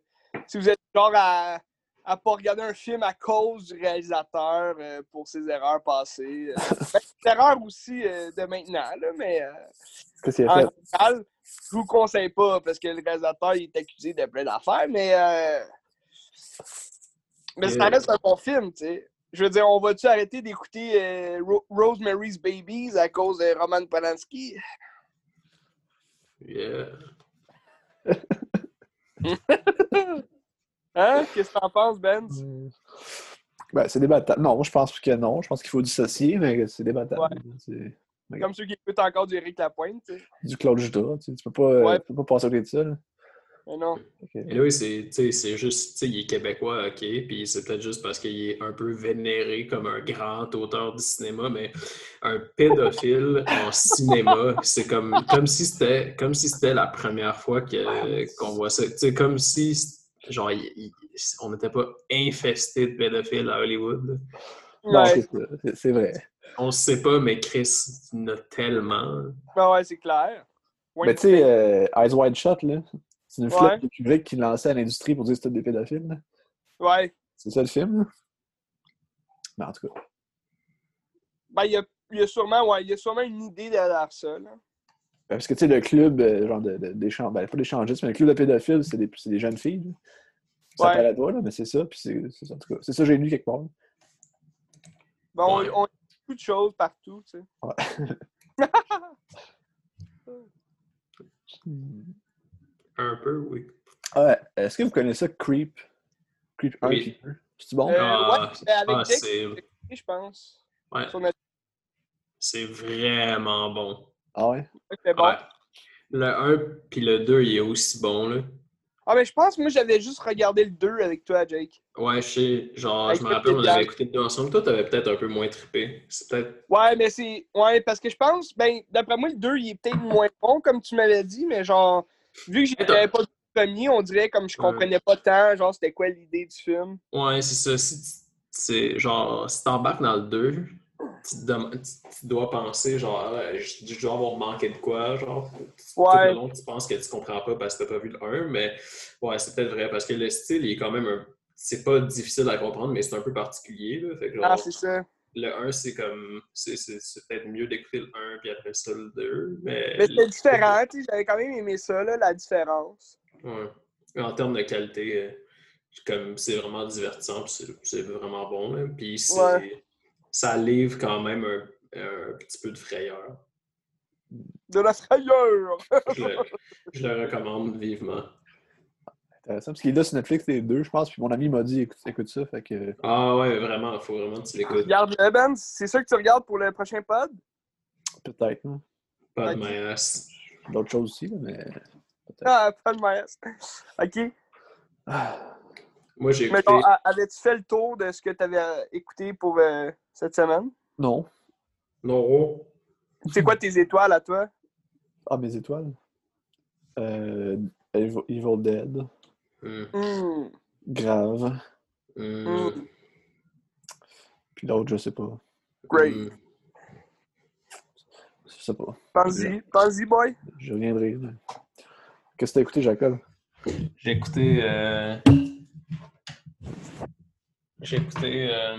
si vous êtes genre à à pas regarder un film à cause du réalisateur euh, pour ses erreurs passées, euh, ben, des erreurs aussi euh, de maintenant, là, mais euh, en général, je vous conseille pas, parce que le réalisateur, il est accusé de plein d'affaires, mais... Euh, Mais yeah. ça reste un bon film, tu sais. Je veux dire, on va-tu arrêter d'écouter euh, Ro- Rosemary's Babies à cause de Roman Polanski? Yeah. Hein? Qu'est-ce que t'en penses, Ben? Mm. Ben, c'est débattable. Non, je pense que non. Je pense qu'il faut dissocier, mais c'est débattable. Ouais. C'est... Okay. Comme ceux qui écoutent encore du Éric Lapointe, tu sais. Du Claude Judas, tu sais. Tu peux pas, ouais. tu peux pas passer au-delà de ça, là. Mais non. Okay. Et oui, c'est, c'est juste, il est québécois, OK, puis c'est peut-être juste parce qu'il est un peu vénéré comme un grand auteur du cinéma, mais un pédophile en cinéma, c'est comme, comme, si c'était, comme si c'était la première fois que, qu'on voit ça. T'sais, comme si, genre, il, il, on n'était pas infesté de pédophiles à Hollywood. Non, ouais. c'est, c'est, c'est vrai. On ne sait pas, mais Chris, il y en a tellement. Ben ouais, c'est clair. Mais ben, tu sais, euh, Eyes Wide Shut, là. C'est une flotte ouais. de public qui lançait à l'industrie pour dire que c'était des pédophiles. Là. Ouais. C'est ça le film, là? Mais en tout cas. Ben, il y a, y a sûrement, ouais, il y a sûrement une idée derrière ça, là. Parce que, tu sais, le club, genre, de, de, des champs, ben, pas des changistes, mais le club de pédophiles, c'est des, c'est des jeunes filles, là. Ça ouais. parle à toi, là, mais c'est ça, puis c'est, c'est ça, en tout cas. C'est ça que j'ai lu quelque part. Là. Bon, ouais. on, on, beaucoup de choses partout, tu sais. Ouais. Un peu, oui. Ouais. Est-ce que vous connaissez ça, Creep? Creep un, oui. C'est bon? Euh, ah, ouais, avec Dick, je pense. Ouais. C'est vraiment bon. Ah ouais? C'est bon. Ouais. Le un puis le deux, il est aussi bon, là. Ah, mais je pense que moi, j'avais juste regardé le deux avec toi, Jake. Ouais, je sais. Genre, avec je me rappelle, on avait écouté le deux ensemble. Toi, t'avais peut-être un peu moins trippé. C'est peut-être... Ouais, mais c'est... Ouais, parce que je pense... Ben, d'après moi, le deux, il est peut-être moins bon, comme tu m'avais dit, mais genre... Vu que j'avais pas vu le premier, on dirait comme je comprenais ouais. pas tant, genre, c'était quoi l'idée du film. Ouais, c'est ça. Si c'est genre, si t'embarques dans le deux, tu, tu dois penser, genre, je, je dois avoir manqué de quoi, genre. Ouais. Tout le long, tu penses que tu comprends pas parce que t'as pas vu le un, mais ouais, c'est peut-être vrai, parce que le style, il est quand même un... C'est pas difficile à comprendre, mais c'est un peu particulier, là. Fait que, genre, ah, c'est ça. Le un, c'est comme... C'est, c'est, c'est peut-être mieux d'écouter le un, puis après ça, le deux, mais... Mais c'était différent, tu sais, j'avais quand même aimé ça, là, la différence. Ouais. En termes de qualité, comme c'est vraiment divertissant, puis c'est, c'est vraiment bon, hein. Puis c'est... Ouais. Ça livre quand même un, un petit peu de frayeur. De la frayeur! je, le, je le recommande vivement. Intéressant, parce qu'il est là sur Netflix, les deux, je pense, puis mon ami m'a dit, écoute, écoute ça, fait que... Ah ouais, vraiment, faut vraiment que tu l'écoutes. Regarde-le, Ben, c'est ça que tu regardes pour le prochain pod? Peut-être, non? Pas de maillasse. D'autres choses aussi, mais... Peut-être. Ah, pas de maillasse. OK. Ah. Moi, j'ai écouté... Mais donc, avais-tu fait le tour de ce que tu avais écouté pour euh, cette semaine? Non. Non. C'est quoi tes étoiles à toi? Ah, mes étoiles? Euh... Evil Dead. Mm. Grave. Mm. Puis l'autre, je sais pas. Great. Mm. Je sais pas. Pense-y, pense-y, boy. Je reviendrai. Qu'est-ce que t'as écouté, Jacob? J'ai écouté... Euh... J'ai écouté euh,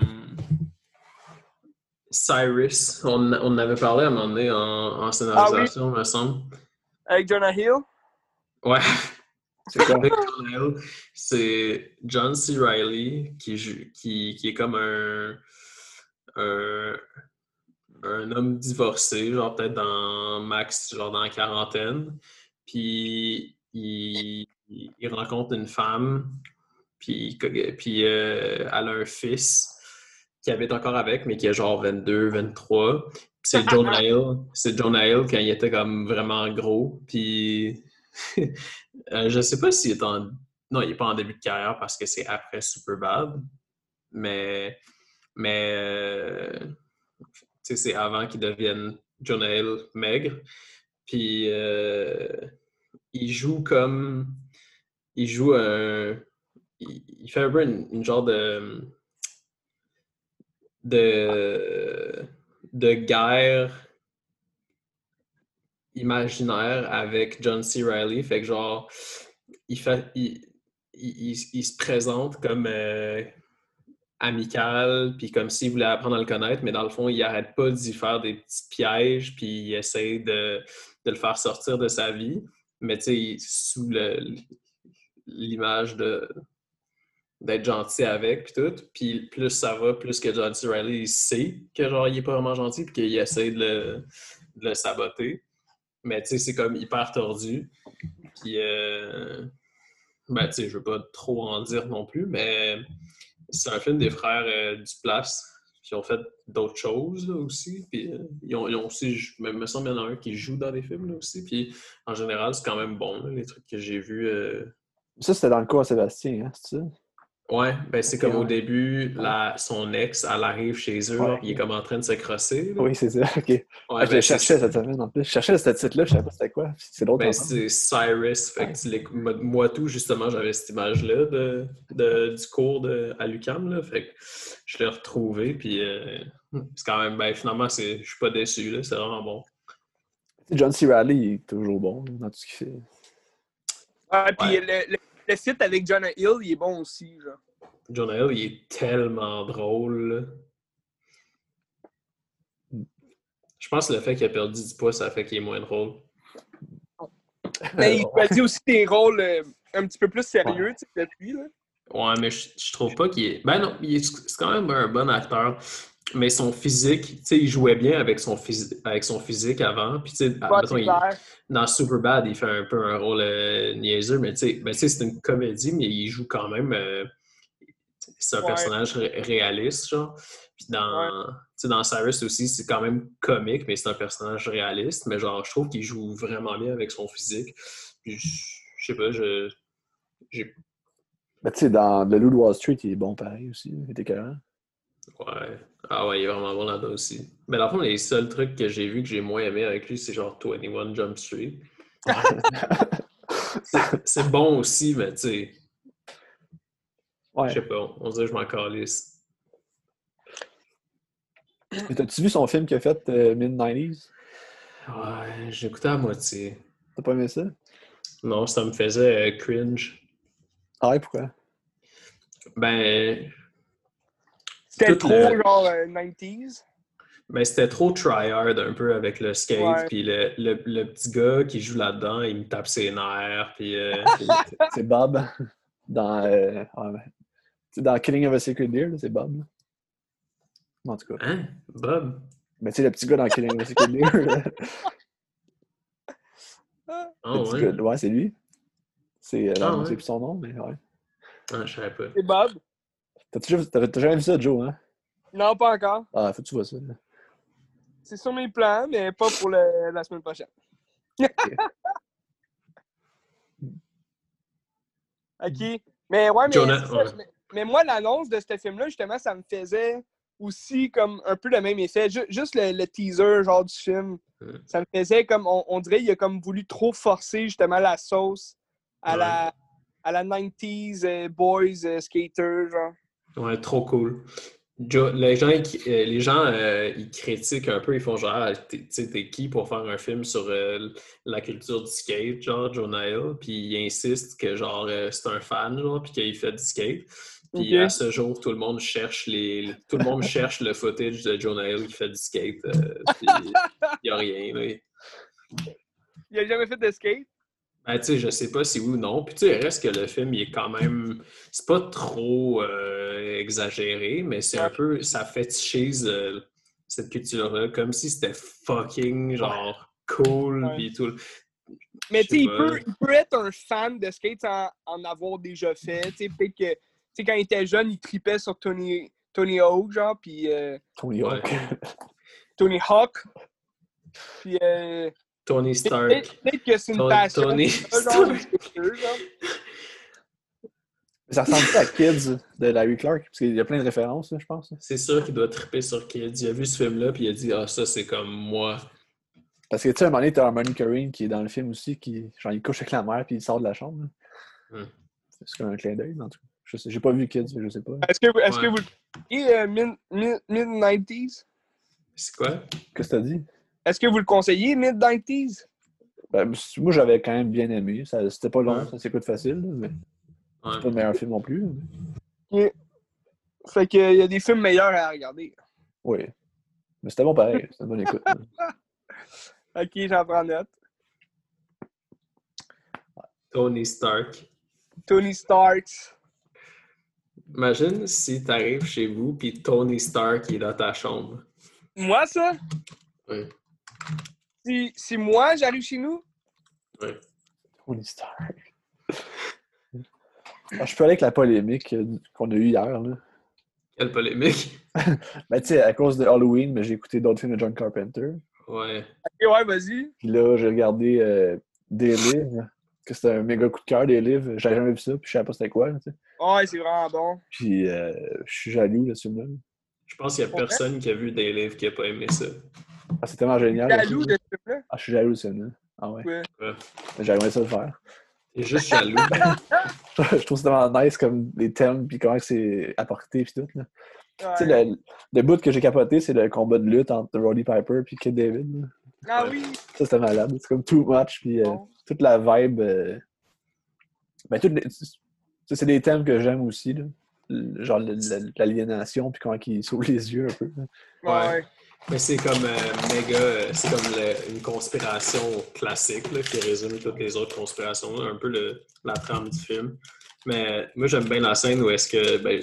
Cyrus. On, on avait parlé à un moment donné en, en scénarisation, ah oui? me semble. Avec Jonah Hill? Ouais. C'est quoi? Avec Jonah Hill. C'est John C. Reilly qui, qui, qui est comme un, un, un homme divorcé, genre peut-être dans max, genre dans la quarantaine. Puis il, il rencontre une femme. Puis, puis euh, elle a un fils qui habite encore avec, mais qui a genre vingt-deux, vingt-trois. Puis c'est Jonah Hill. C'est Jonah Hill quand il était comme vraiment gros. Puis euh, je sais pas s'il est en... Non, il est pas en début de carrière parce que c'est après Superbad. Mais... Mais... Euh, tu sais, c'est avant qu'il devienne Jonah Hill maigre. Puis euh, il joue comme... Il joue un... Il fait un peu une, une genre de, de, de guerre imaginaire avec John C. Reilly. Fait que genre, il, fait, il, il, il, il se présente comme euh, amical, puis comme s'il voulait apprendre à le connaître, mais dans le fond, il n'arrête pas d'y faire des petits pièges, puis il essaie de, de le faire sortir de sa vie. Mais tu sais, sous le, l'image de... d'être gentil avec, puis tout. Puis plus ça va, plus que John C. Reilly, il sait que genre, il est pas vraiment gentil, puis qu'il essaie de le, de le saboter. Mais tu sais, c'est comme hyper tordu. Puis, euh... ben, tu sais, je veux pas trop en dire non plus, mais c'est un film des frères euh, Duplass, qui ont fait d'autres choses, là, aussi. Puis, euh, ils, ont, ils ont aussi, je me semble, il y en a un qui joue dans des films, là, aussi. Puis, en général, c'est quand même bon, là, les trucs que j'ai vus. Euh... Ça, c'était dans le cas à Sébastien, hein, c'est ça? Ouais, ben c'est comme ouais. Au début, la, son ex, elle arrive chez eux, ouais. Il est comme en train de se crosser. Là. Oui, c'est ça, ok. Ouais, ah, ben, je cherchais cette semaine en plus. Je cherchais cette titre-là, je savais pas c'était quoi. C'est l'autre. Ben c'est Cyrus, fait ouais. que tu l'écoutes. Moi tout, justement, j'avais cette image-là de, de, du cours de, à l'U Q A M, là. Fait que je l'ai retrouvé, puis euh, c'est quand même, ben finalement, c'est, je suis pas déçu, là, c'est vraiment bon. John C. Reilly, il est toujours bon dans tout ce qu'il fait. Ah, puis ouais. le, le... Le site avec Jonah Hill, il est bon aussi, genre. Jonah Hill, il est tellement drôle. Je pense que le fait qu'il a perdu du poids, ça fait qu'il est moins drôle. Mais il choisit aussi des rôles euh, un petit peu plus sérieux, ouais. Tu sais, depuis, là. Ouais, mais je, je trouve pas qu'il est... Ben non, il est, c'est quand même un bon acteur. Mais son physique, tu sais, il jouait bien avec son, phys... avec son physique avant. Puis, tu sais, dans Superbad, il fait un peu un rôle euh, niaiseux, mais tu sais, ben, c'est une comédie, mais il joue quand même. Euh... C'est un ouais. personnage ré- réaliste, genre. Puis, dans, ouais. tu sais, dans Cyrus aussi, c'est quand même comique, mais c'est un personnage réaliste. Mais, genre, je trouve qu'il joue vraiment bien avec son physique. Puis, je sais pas, je. J'ai... Ben, tu sais, dans The Loup de Wall Street, il est bon pareil aussi, il était carrément. Ouais. Ah ouais, il est vraiment bon là-dedans aussi. Mais dans le fond, les seuls trucs que j'ai vus que j'ai moins aimé avec lui, c'est genre vingt et un Jump Street. c'est, c'est bon aussi, mais tu sais... Ouais. Je sais pas, on dirait que je m'en calisse. Et t'as-tu vu son film qu'il a fait, euh, Mid nineties? Ouais, j'ai écouté à moitié. T'as pas aimé ça? Non, ça me faisait euh, cringe. Ah ouais, pourquoi? Ben... C'était Tout trop, le... genre, euh, nineties. Mais c'était trop tryhard un peu avec le skate. Puis le, le, le petit gars qui joue là-dedans, il me tape ses nerfs. Puis euh, c'est Bob. Dans, euh, dans Killing of a Sacred Deer, c'est Bob. En tout cas. Hein? Bob? Mais tu sais, le petit gars dans Killing of a Sacred Deer. Oh, le petit ouais. Gars, ouais, c'est lui. C'est, euh, ah, non, ouais. c'est plus son nom, mais ouais. Ah, je savais pas. C'est Bob. T'as, t'as, t'as jamais vu ça, Joe, hein? Non, pas encore. Ah, faut que tu vois ça. Là. C'est sur mes plans, mais pas pour le, la semaine prochaine. OK. OK. Mais ouais, mais, Jonah, ça, ouais. Mais, mais moi, l'annonce de ce film-là, justement, ça me faisait aussi comme un peu le même effet. J- juste le, le teaser, genre, du film. Mm. Ça me faisait comme... On, on dirait qu'il a comme voulu trop forcer, justement, la sauce à ouais. la... à la nineties, euh, boys, euh, skaters, genre. Ouais, trop cool. Jo, les gens, les gens euh, ils critiquent un peu, ils font genre, tu sais, t'es qui pour faire un film sur euh, la culture du skate, genre, Jonah Hill, puis ils insistent que, genre, euh, c'est un fan, genre, puis qu'il fait du skate. Puis okay. à ce jour, tout le monde cherche les, tout le monde cherche le footage de Jonah Hill qui fait du skate, euh, puis il y a rien, oui. Il a jamais fait de skate? Ah, tu sais, je sais pas si oui ou non. Puis tu sais, reste que le film, il est quand même... C'est pas trop euh, exagéré, mais c'est un peu... Ça fétichise euh, cette culture-là, comme si c'était fucking, genre, cool, ouais. Pis tout. Mais tu sais, il peut, il peut être un fan de skate sans en avoir déjà fait. Tu sais, peut-être que... Tu sais, quand il était jeune, il tripait sur Tony, Tony Hawk, genre, pis... Euh, Tony Hawk. Ouais. Tony Hawk. Pis... Euh, Tony Stark. Peut-être que c'est une Tony, passion. Tony Stark. Ça ressemble à Kids de Larry Clark, parce qu'il y a plein de références, je pense. C'est sûr qu'il doit triper sur Kids. Il a vu ce film-là, puis il a dit « Ah, ça, c'est comme moi. » Parce que, tu sais, à un moment donné, t'as Harmony Korine qui est dans le film aussi, qui, genre, il couche avec la mère, puis il sort de la chambre. Hmm. C'est comme un clin d'œil, en tout cas. Je sais, j'ai pas vu Kids, mais je sais pas. Est-ce que, est-ce ouais. que vous... Et euh, mid-nineties? C'est quoi? Qu'est-ce que t'as dit? Est-ce que vous le conseillez, Mid nineties? Ben, moi, j'avais quand même bien aimé. Ça, c'était pas long, ouais. ça s'écoute facile. Mais... Ouais. C'est pas le meilleur film non plus. Mais... Yeah. Fait qu'il y a des films meilleurs à regarder. Oui. Mais c'était bon pareil. C'était une bonne écoute. OK, j'en prends note. Tony Stark. Tony Stark. Imagine si t'arrives chez vous pis Tony Stark est dans ta chambre. Moi, ça? Oui. Si, si moi, j'arrive chez nous? Oui. Tony Stark. Je peux aller avec la polémique qu'on a eue hier. Là. Quelle polémique? Ben, tu sais, à cause de Halloween, mais j'ai écouté d'autres films de John Carpenter. Ouais. Ok, ouais, vas-y. Puis là, j'ai regardé euh, They Live, que c'était un méga coup de cœur, They Live. J'avais jamais vu ça, puis je savais pas c'était quoi. Là, ouais, c'est vraiment bon. Puis euh, je suis jaloux de ce film-là. Je pense qu'il y a ouais. personne qui a vu They Live qui a pas aimé ça. Ah, c'est tellement génial. Je suis jaloux de ce film. Ah, je suis jaloux de ce film. Ah ouais. ouais. J'aimerais ça le faire. T'es juste jaloux. Je trouve ça tellement nice comme les thèmes puis comment c'est apporté puis tout. Là. Ouais. Tu sais, le, le bout que j'ai capoté, c'est le combat de lutte entre Roddy Piper puis Kid David. Là. Ah ouais. oui! Ça, c'était malade. C'est comme too much puis euh, oh. toute la vibe. Euh... Ben, toutes les... Ça, c'est des thèmes que j'aime aussi. Là. Le, genre le, le, l'aliénation puis comment il s'ouvre les yeux un peu. Là. Ouais. ouais. Mais c'est comme euh, méga, c'est comme le, une conspiration classique là, qui résume toutes les autres conspirations, là, un peu le, la trame du film. Mais moi, j'aime bien la scène où est-ce que, ben,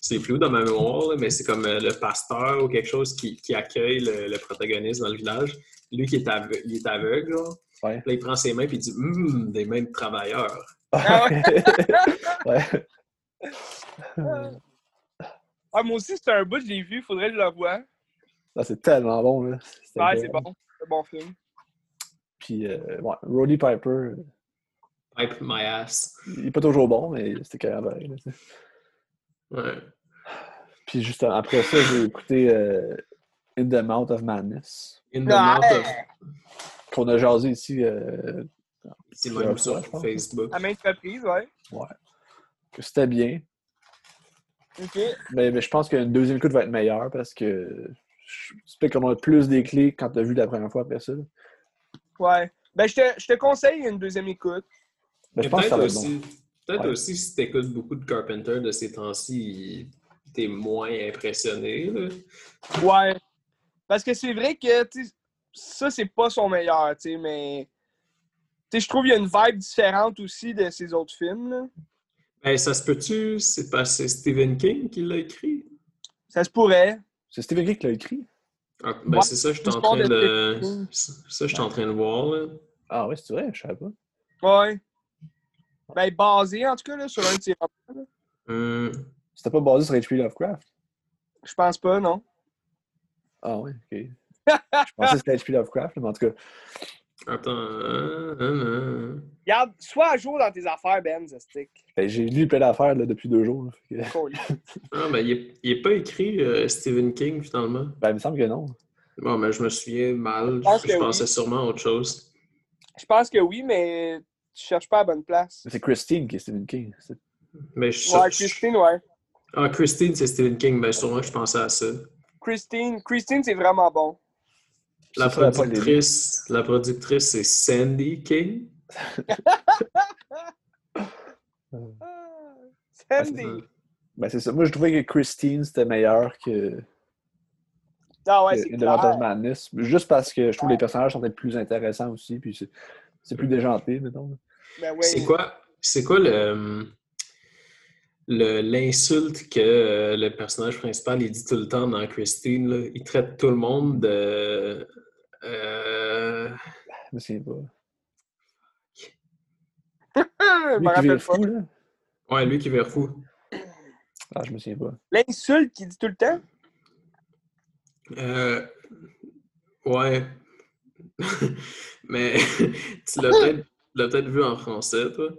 c'est flou dans ma mémoire, là, mais c'est comme euh, le pasteur ou quelque chose qui, qui accueille le, le protagoniste dans le village. Lui qui est aveugle, il est aveugle, genre. Ouais. Puis là, il prend ses mains et il dit mmm, des mains de travailleurs. Ah ouais. Ouais. Ah, moi aussi, c'est un bout, je l'ai vu, faudrait que je le revoie. Ah, c'est tellement bon, là. C'est ouais, c'est bon. C'est un bon film. Puis, euh, ouais, Roddy Piper. Pipe my ass. Il est pas toujours bon, mais c'était carrément pareil. Ouais. Puis, juste après ça, j'ai écouté euh, In the Mouth of Madness. In the Mouth of. Qu'on a jasé ici. Euh, c'est même sur Facebook. À maintes reprises, ouais. Ouais. Que c'était bien. OK. Mais, mais je pense qu'une deuxième écoute va être meilleure parce que je sais qu'on a plus des clés quand t'as vu la première fois après ça. Ouais. Ben, je te, je te conseille une deuxième écoute. Ben, je pense peut-être que ça va être bon. Peut-être ouais. aussi, si t'écoutes beaucoup de Carpenter de ces temps-ci, t'es moins impressionné, là. Ouais. Parce que c'est vrai que, tu sais, ça, c'est pas son meilleur, tu sais, mais... Tu sais, je trouve qu'il y a une vibe différente aussi de ses autres films, là. Ben, ça se peut-tu? C'est pas c'est Stephen King qui l'a écrit? Ça se pourrait. C'est Stephen King qui l'a écrit? Ah, ben, ouais, c'est ça, je suis en train de... de... Ça, je suis en train de voir, là. Ah oui, c'est vrai, je savais pas. Ouais. Ben, basé, en tout cas, là, sur un de ses romans, là. Hum... C'était pas basé sur H P Lovecraft? Je pense pas, non. Ah oui, OK. Je pensais que c'était H P Lovecraft, mais en tout cas... Attends... Euh, euh, euh. Regarde, sois à jour dans tes affaires, Ben, Zastic. Ben, j'ai lu plein d'affaires là, depuis deux jours. Là, que... cool. Ah, ben, il n'est pas écrit euh, Stephen King, finalement. Ben, il me semble que non. Bon, mais ben, je me souviens mal. Je, pense je, je pensais oui. sûrement à autre chose. Je pense que oui, mais tu cherches pas à la bonne place. C'est Christine qui est Stephen King. C'est... Mais je ouais, Christine, ouais. Ah, Christine, c'est Stephen King. Ben, sûrement que je pensais à ça. Christine, Christine, c'est vraiment bon. La productrice, la productrice, c'est Sandy King. Sandy! Ben, c'est ça. Moi, je trouvais que Christine, c'était meilleur que... Ah ouais, que c'est In the Mouth of Madness. Juste parce que je trouve que les personnages sont peut-être plus intéressants aussi, puis c'est, c'est plus déjanté, mettons. Ben ouais. C'est quoi, c'est quoi le... Le, l'insulte que euh, le personnage principal il dit tout le temps dans Christine, là, il traite tout le monde de... Euh... Je sais pas. Je me rappelle pas. Fou, là. Ouais, lui qui vire fou. Ah, je me souviens pas. L'insulte qu'il dit tout le temps? Euh... Ouais. Mais tu l'as peut-être, l'as peut-être vu en français, toi?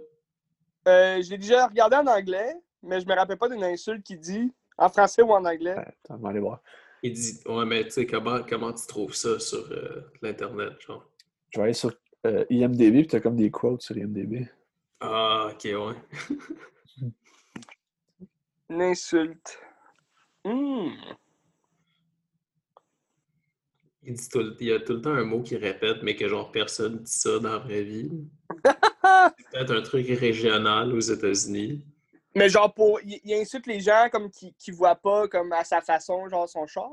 Euh, je l'ai déjà regardé en anglais. Mais je me rappelle pas d'une insulte qu'il dit en français ou en anglais. Attends, on va aller voir. Il dit, ouais, mais tu sais, comment, comment tu trouves ça sur euh, l'Internet, genre? Je vais aller sur euh, I M D B, puis t'as comme des quotes sur I M D B. Ah, ok, ouais. Une insulte. Mm. Il dit tout, il y a tout le temps un mot qu'il répète, mais que genre personne dit ça dans la vraie vie. C'est peut-être un truc régional aux États-Unis. Mais genre, pour il, il insulte les gens comme qui, qui voient pas comme à sa façon, genre son char?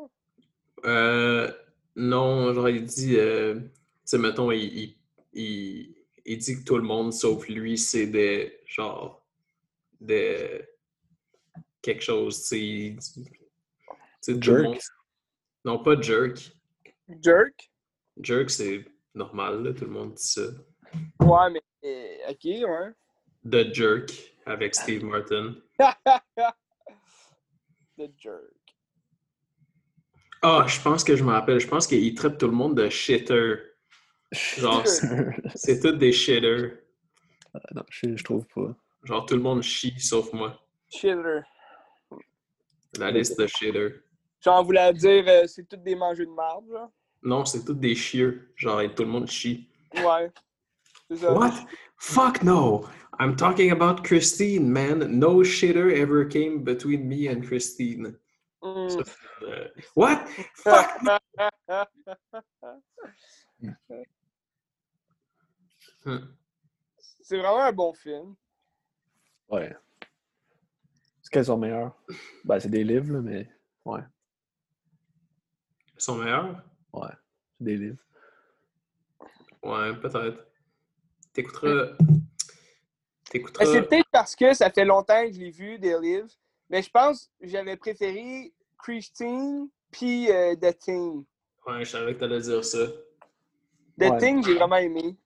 Euh, non, genre il dit, euh, tu sais, mettons, il, il, il, il dit que tout le monde sauf lui, c'est des, genre, des, quelque chose, tu sais. Jerk? Monde... Non, pas jerk. Jerk? Jerk, c'est normal, là, tout le monde dit ça. Ouais, mais, euh, ok, ouais. The Jerk, avec Steve Martin. The Jerk. Ah, oh, je pense que je me rappelle. Je pense qu'il traite tout le monde de shitter. Genre, c'est, c'est tous des shitters. Euh, non, je, je trouve pas. Genre, tout le monde chie, sauf moi. Shitter. La liste de shitter. Genre, vous la dire, euh, c'est tous des mangeux de marbre, genre? Non, c'est tous des chieux. Genre, tout le monde chie. Ouais. What? Fuck no! I'm talking about Christine, man. No shitter ever came between me and Christine. Mm. So, uh, what? Fuck no! hmm. C'est vraiment un bon film. Ouais. Est-ce qu'elles sont meilleures? Ben, c'est des livres, là, mais... Ouais. Elles sont meilleures? Ouais. C'est des livres. Ouais, peut-être. T'écouteras... T'écouteras... C'est peut-être parce que ça fait longtemps que je l'ai vu, They Live, Mais je pense que j'avais préféré Christine puis euh, The Thing. Ouais, je savais que t'allais dire ça. The ouais. Thing, j'ai vraiment aimé.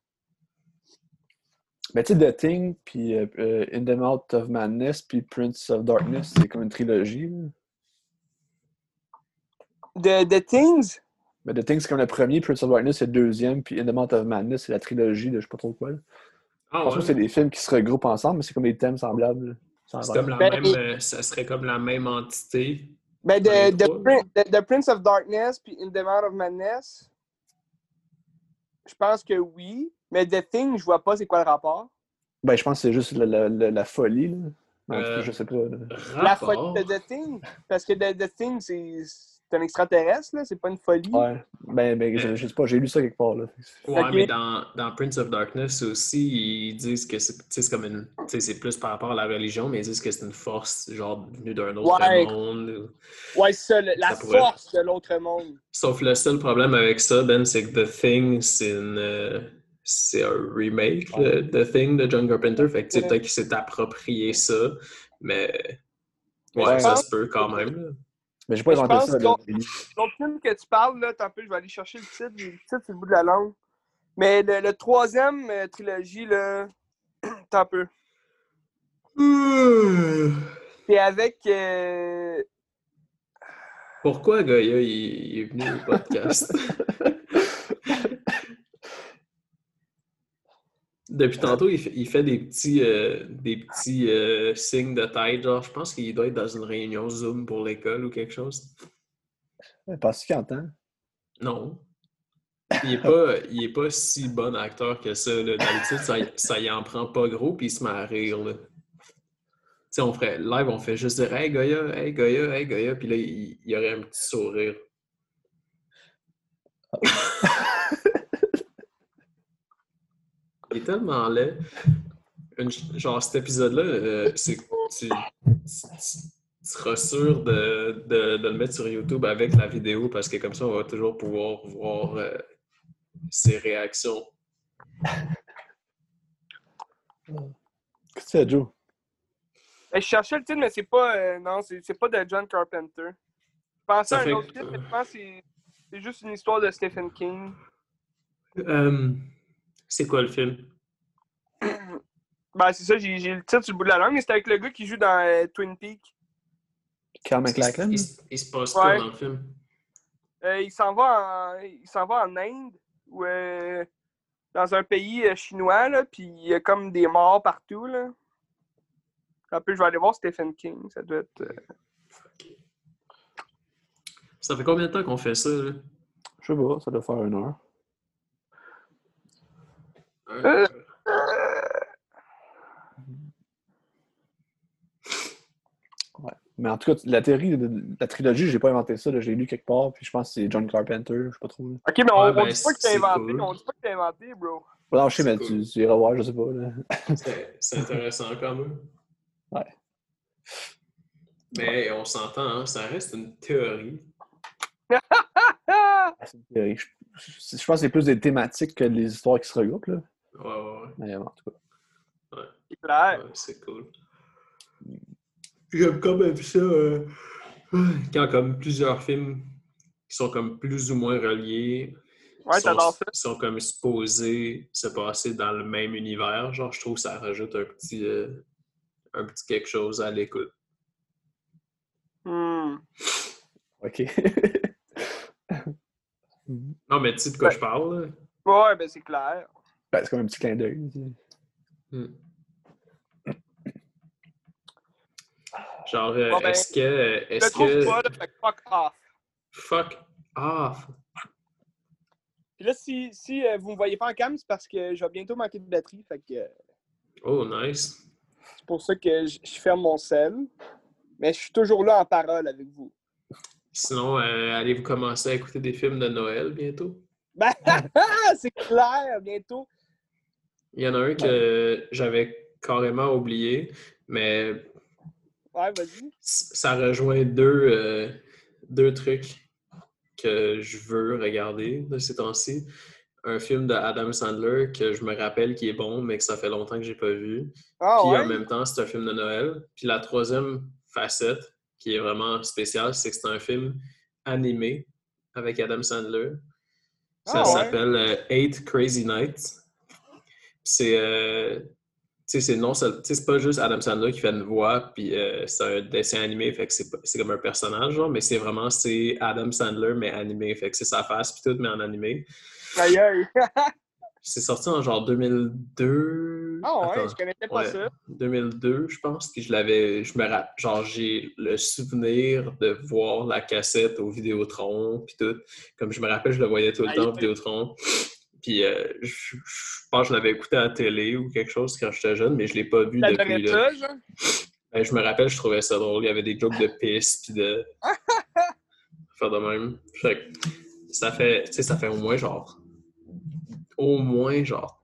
Mais tu sais, The Thing, puis euh, In the Mouth of Madness, puis Prince of Darkness, c'est comme une trilogie. The, the Things? Mais The Thing, c'est comme le premier, Prince of Darkness, c'est le deuxième, puis In the Mouth of Madness, c'est la trilogie de je sais pas trop quoi. Là. Ah, ouais. C'est des films qui se regroupent ensemble, mais c'est comme des thèmes semblables. C'est comme la ben, même, et... ça serait comme la même entité. Ben, the, the, the, the Prince of Darkness, puis In the Mouth of Madness, je pense que oui. Mais The Thing, je vois pas c'est quoi le rapport. Ben, je pense que c'est juste la, la, la, la folie, là. Non, euh, je sais pas. Rapport. La folie de The Thing? Parce que The, The Thing, c'est, c'est un extraterrestre, là. C'est pas une folie. Ouais. Ben, ben je, je sais pas, j'ai lu ça quelque part, là. Ouais, okay. Mais dans, dans Prince of Darkness aussi, ils disent que c'est, c'est comme une... c'est plus par rapport à la religion, mais ils disent que c'est une force, genre, venue d'un autre ouais. monde. Ouais, c'est ça, le, la ça pourrait... force de l'autre monde. Sauf le seul problème avec ça, Ben, c'est que The Thing, c'est une... Euh... c'est un remake, le, The Thing de John Carpenter. Fait que peut-être qu'il s'est approprié ça, mais ouais, ouais ça se peut quand même. Mais j'ai pas inventé ça. L'autre film que tu parles, là, tant pis, je vais aller chercher le titre, le titre c'est le bout de la langue. Mais le, le troisième euh, trilogie, là, tant peu. Mmh. C'est avec... Euh... Pourquoi Gaïa, il, il est venu au podcast? Depuis tantôt, il fait, il fait des petits, euh, des petits euh, signes de tête. Genre, je pense qu'il doit être dans une réunion Zoom pour l'école ou quelque chose. Penses-tu qu'il entend? Non. Il n'est pas, il est pas si bon acteur que ça. Là. D'habitude, ça, ça y en prend pas gros puis il se met à rire. Tu sais, on ferait live, on fait juste dire « Hey, Goya! Hey, Goya! Hey, Goya! » Puis là, il y aurait un petit sourire. Il est tellement laid. Une, genre, cet épisode-là, euh, c'est tu, tu, tu seras sûr de, de, de le mettre sur YouTube avec la vidéo parce que comme ça, on va toujours pouvoir voir euh, ses réactions. Qu'est-ce que c'est, Joe? Je cherchais le titre, mais c'est pas, euh, non, c'est, c'est pas de John Carpenter. Je pensais à un fait... autre titre, mais je pense que c'est, c'est juste une histoire de Stephen King. Um... C'est quoi le film? Ben, c'est ça, j'ai, j'ai le titre sur le bout de la langue, mais c'est avec le gars qui joue dans euh, Twin Peaks. Carl McLachlan? Il, il, il se passe quoi ouais. dans le film? Euh, il, s'en va en, il s'en va en Inde, ou euh, dans un pays euh, chinois, là, puis il y a comme des morts partout. Là. Un peu, je vais aller voir Stephen King, ça doit être... Euh... Okay. Ça fait combien de temps qu'on fait ça? Là? Je sais pas, ça doit faire une heure. Euh... Ouais. Mais en tout cas, la théorie de la trilogie, j'ai pas inventé ça, là. J'ai lu quelque part, puis je pense que c'est John Carpenter, je sais pas trop. Là. Ok, mais on, ouais, on ben, dit pas que t'as inventé, cool. on dit pas que t'as inventé, bro. Non, je sais, mais cool. tu, tu iras voir, je sais pas. Là. C'est, c'est intéressant quand même. Ouais. Mais ouais. Hey, on s'entend, hein? Ça reste une théorie. C'est une théorie. Je, je, je pense que c'est plus des thématiques que des histoires qui se regroupent, là. Ouais, ouais, ouais. En tout cas. Ouais. C'est clair. Ouais, c'est cool. J'aime quand même ça euh, quand comme plusieurs films qui sont comme plus ou moins reliés. Ouais, sont, t'adore ça. Sont comme supposés se passer dans le même univers. Genre, je trouve que ça rajoute un petit, euh, un petit quelque chose à l'écoute. Hmm. OK. Non, mais tu sais de quoi ouais. je parle, là? Ouais, ben c'est clair. Ben, c'est comme un petit clin d'œil. Hmm. Genre, euh, bon, ben, est-ce que... Est-ce je que... Pas, là, fuck off. Fuck off. Puis là, si, si euh, vous me voyez pas en cam, c'est parce que je vais bientôt manquer de batterie, fait que... Oh, nice. C'est pour ça que je, je ferme mon sel. Mais je suis toujours là en parole avec vous. Sinon, euh, allez-vous commencer à écouter des films de Noël bientôt? Ben, c'est clair, bientôt! Il y en a un que j'avais carrément oublié, mais ouais, vas-y. Ça rejoint deux, euh, deux trucs que je veux regarder de ces temps-ci. Un film de Adam Sandler que je me rappelle qui est bon, mais que ça fait longtemps que j'ai pas vu. Ah, puis ouais? En même temps, c'est un film de Noël. Puis la troisième facette qui est vraiment spéciale, c'est que c'est un film animé avec Adam Sandler. Ça ah ouais. s'appelle euh, Eight Crazy Nights. C'est, euh, t'sais, c'est, non, c'est pas juste Adam Sandler qui fait une voix, puis euh, c'est un dessin animé, fait que c'est, c'est comme un personnage, genre, mais c'est vraiment c'est Adam Sandler, mais animé, fait que c'est sa face, puis tout, mais en animé. Aïe aïe! C'est sorti en genre deux mille deux. Ah ouais, Attends, je connaissais pas ouais, ça. deux mille deux, je pense, puis je l'avais, je me rappelle, genre j'ai le souvenir de voir la cassette au Vidéotron, puis tout. Comme je me rappelle, je le voyais tout le aïe, temps au Vidéotron. Puis euh, je, je pense que je l'avais écouté à la télé ou quelque chose quand j'étais jeune, mais je l'ai pas vu ça depuis là. Ça, genre? Ben, je me rappelle, je trouvais ça drôle. Il y avait des jokes de pisse puis de faire de même. Fait que ça fait, tu sais, ça fait au moins genre au moins genre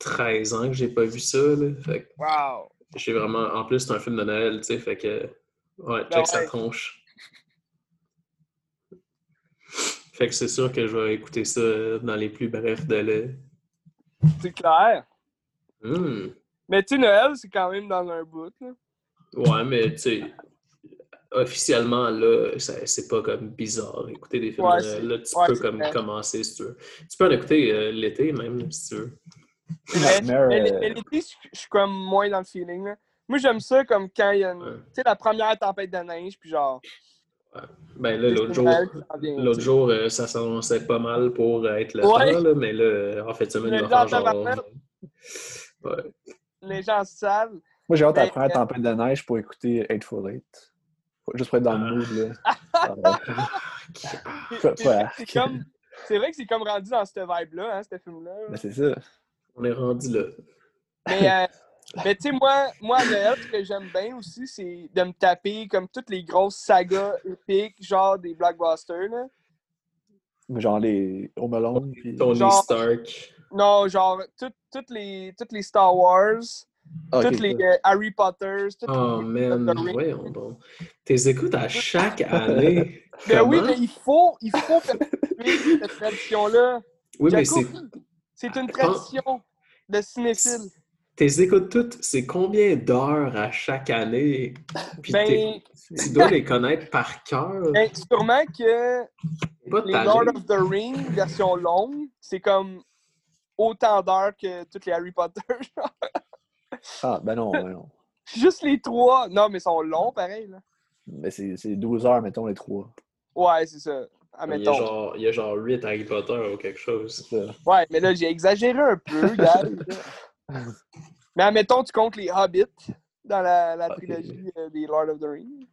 treize ans que j'ai pas vu ça. Là. Fait que wow. J'ai vraiment. En plus, c'est un film de Noël, tu sais, fait que ouais, check ben ouais. sa tronche. Fait que c'est sûr que je vais écouter ça dans les plus brefs délais. C'est clair. Mm. Mais tu sais, Noël, c'est quand même dans un bout, là. Ouais, mais tu sais, officiellement, là, ça, c'est pas comme bizarre écouter des films ouais, de Noël. Là, tu ouais, peux comme vrai. commencer, si tu veux. Tu peux en écouter euh, l'été, même, si tu veux. Mais, mais, mais l'été, je suis comme moins dans le feeling, là. Moi, j'aime ça comme quand il y a une, ouais. tu sais, la première tempête de neige, puis genre... Ben là, l'autre jour, l'autre jour euh, ça s'annonçait pas mal pour être le ouais. temps, là, mais là, en fait, ça me le genre... genre... Ouais. Les gens savent. Moi, j'ai hâte à la première tempête de neige pour écouter Hateful Eight. Juste pour être dans ah. le mood, là. c'est, c'est, c'est, comme, c'est vrai que c'est comme rendu dans cette vibe-là, hein, ce film-là. Ben, c'est ça. On est rendu là. Mais... Euh... Mais tu sais, moi, moi, à Noël, ce que j'aime bien aussi, c'est de me taper comme toutes les grosses sagas épiques, genre des blockbusters, là. Genre les Home Alone, puis... Tony genre... Stark. Non, genre toutes tout les, tout les Star Wars, ah, toutes okay. les euh, Harry Potter, toutes oh, les... Oh man, ouais, bon. T'es écoutes à chaque année. Ben Comment? oui, mais il faut, il faut perpétuer cette tradition-là. Oui, Jaco, mais c'est... C'est une tradition oh. de cinéphile. T'es écoutes toutes, c'est combien d'heures à chaque année? Puis ben... tu dois les connaître par cœur. Ben, sûrement que pas les t'agir. Lord of the Rings, version longue, c'est comme autant d'heures que toutes les Harry Potter. ah, ben non, ben non. Juste les trois. Non, mais ils sont longs, pareil. Là. Mais c'est, c'est douze heures, mettons, les trois. Ouais, c'est ça. Il y, a genre, il y a genre huit Harry Potter ou quelque chose. C'est ça. Ouais, mais là, j'ai exagéré un peu, gars. Mais admettons, tu comptes les Hobbits dans la, la okay. trilogie euh, des Lord of the Rings.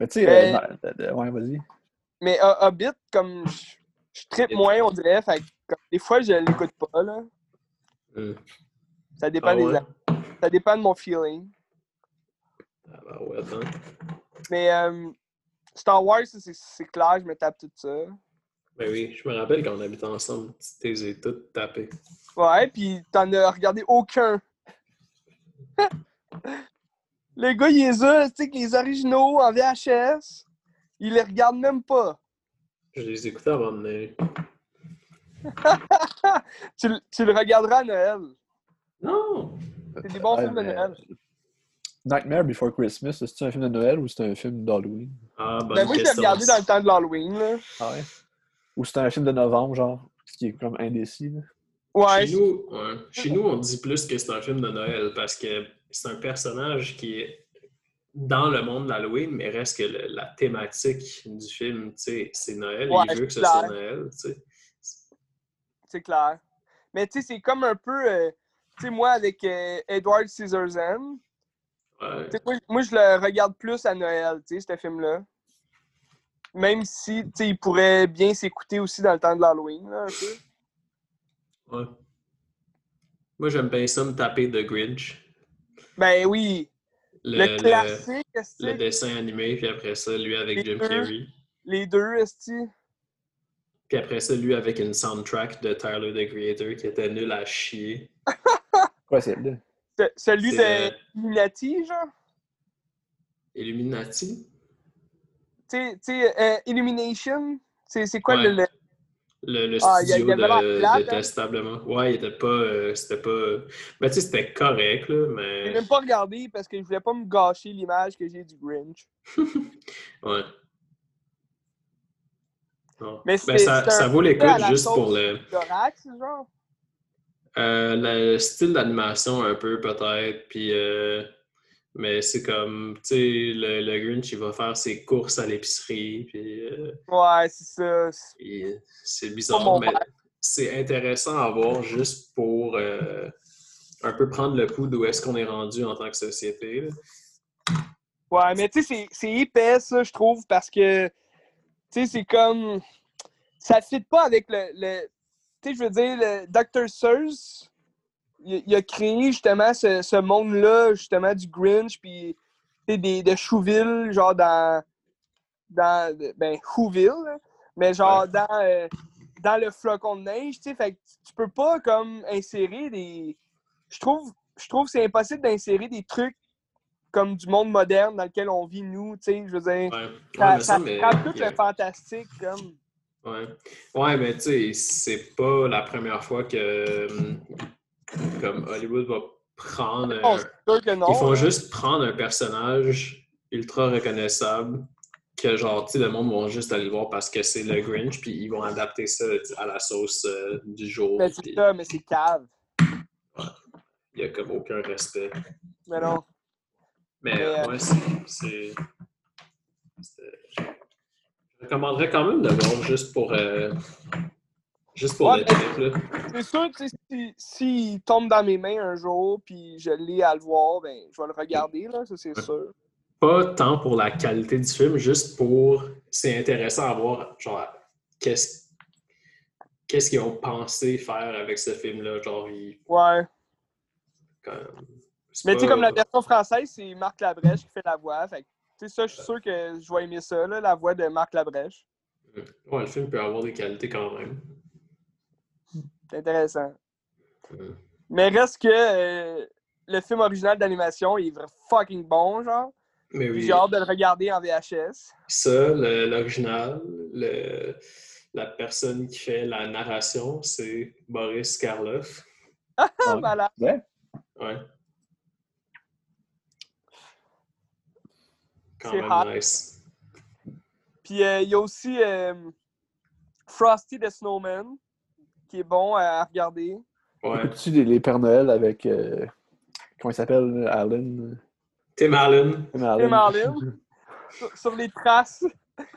Mais tu sais, euh, euh, ouais, vas-y. Mais euh, Hobbit, comme je trippe moins, on dirait, fait comme, des fois, je l'écoute pas, là. Mm. Ça dépend ah, des ouais. Ça dépend de mon feeling. Ah bah ouais, attends. Mais euh, Star Wars, c'est, c'est clair, je me tape tout ça. Ben oui, je me rappelle quand on habitait ensemble, tu t'es toutes tapées. Ouais, pis t'en as regardé aucun. Le gars, il les a, tu sais, que les originaux en V H S, il les regarde même pas. Je les écoutais avant de Noël. tu, tu le regarderas à Noël. Non! C'est des bons euh, films de Noël. Euh, Nightmare Before Christmas, c'est-tu un film de Noël ou c'est un film d'Halloween? Ah, ben, ben moi, je l'ai regardé dans le temps de l'Halloween, là. Ah ouais? Ou c'est un film de novembre, genre, qui est comme indécis, là. Ouais. Chez nous, ouais. Chez nous, on dit plus que c'est un film de Noël parce que c'est un personnage qui est dans le monde d'Halloween, mais reste que le, la thématique du film, tu sais, c'est Noël. Ouais, il veut que ce soit Noël, tu sais. C'est clair. Mais tu sais, c'est comme un peu, euh, tu sais, moi, avec euh, Edward Scissorhands, ouais. moi, moi, je le regarde plus à Noël, tu sais, ce film-là. Même si, tu sais, il pourrait bien s'écouter aussi dans le temps de l'Halloween, là, un peu. Ouais. Moi, j'aime bien ça me taper The Grinch. Ben oui! Le, le classique, est-ce Le dessin animé, puis après ça, lui avec les Jim deux. Carrey. Les deux, est-ce que... Puis après ça, lui avec une soundtrack de Tyler, the Creator, qui était nul à chier. Quoi, c'est le deux? Celui c'est... de Illuminati, genre? Illuminati? Tu sais, euh, Illumination? C'est, c'est quoi ouais. le... le... Le, le ah, studio de, détestablement. Ouais, il était pas. Euh, c'était pas. Euh... Ben, tu sais, c'était correct, là, mais. J'ai même pas regardé parce que je voulais pas me gâcher l'image que j'ai du Grinch. Ouais. Oh. Mais ben, ça, ça vaut l'écoute juste pour le. Dorax, genre? Euh, le style d'animation, un peu, peut-être. Puis. Euh... Mais c'est comme, tu sais, le, le Grinch, il va faire ses courses à l'épicerie, puis... Euh, ouais, c'est ça. C'est, c'est bizarre, mais c'est intéressant à voir juste pour euh, un peu prendre le coup d'où est-ce qu'on est rendu en tant que société, là. Ouais, mais tu sais, c'est, c'est épais, ça, je trouve, parce que, tu sais, c'est comme... Ça ne fit pas avec le... le tu sais, je veux dire, le docteur Seuss... Il a créé justement ce, ce monde-là, justement, du Grinch, puis des, de Whoville, genre dans. dans ben, Whoville, mais genre ouais. dans, euh, dans le flocon de neige, tu sais. Fait que tu peux pas, comme, insérer des. Je trouve je trouve que c'est impossible d'insérer des trucs comme du monde moderne dans lequel on vit, nous, tu sais. Je veux dire. Ouais. Ça, ouais, ça, ça mais... frappe tout yeah. le fantastique, comme. Ouais. Ouais, mais tu sais, c'est pas la première fois que. Comme Hollywood va prendre... Un... Ils font juste prendre un personnage ultra reconnaissable que, genre, tu sais, le monde va juste aller le voir parce que c'est le Grinch, puis ils vont adapter ça à la sauce euh, du jour. Mais c'est pis... ça, mais c'est cave. Ouais. Il n'y a comme aucun respect. Mais non. Mais, mais euh... ouais, c'est... c'est... c'est... Je recommanderais quand même de voir juste pour... Euh... Juste pour ouais, le trip, là. C'est sûr, tu sais, si, si il tombe dans mes mains un jour, puis je l'ai à le voir, ben je vais le regarder, là, ça, c'est sûr. Pas tant pour la qualité du film, juste pour... C'est intéressant à voir, genre, qu'est-ce, qu'est-ce qu'ils ont pensé faire avec ce film-là, genre, ils... Ouais. Comme... Mais pas... tu sais, comme la version française, c'est Marc Labrèche qui fait la voix, fait que, tu sais, ça, je suis sûr que je vais aimer ça, là, la voix de Marc Labrèche. Ouais, le film peut avoir des qualités quand même. C'est intéressant. Mm. Mais reste que euh, le film original d'animation il est fucking bon, genre. Mais oui. J'ai hâte de le regarder en V H S. Ça, le, l'original, le, la personne qui fait la narration, c'est Boris Karloff. Ah, ouais. Malade! Ouais. Ouais. Quand c'est même hot. Nice. Puis il euh, y a aussi euh, Frosty the Snowman. Qui est bon à regarder. Ouais. Écoutes-tu les, les Pères Noël avec... Euh, comment il s'appelle? Allen? Tim Allen. Tim Allen. Tim Allen. sur, sur les traces.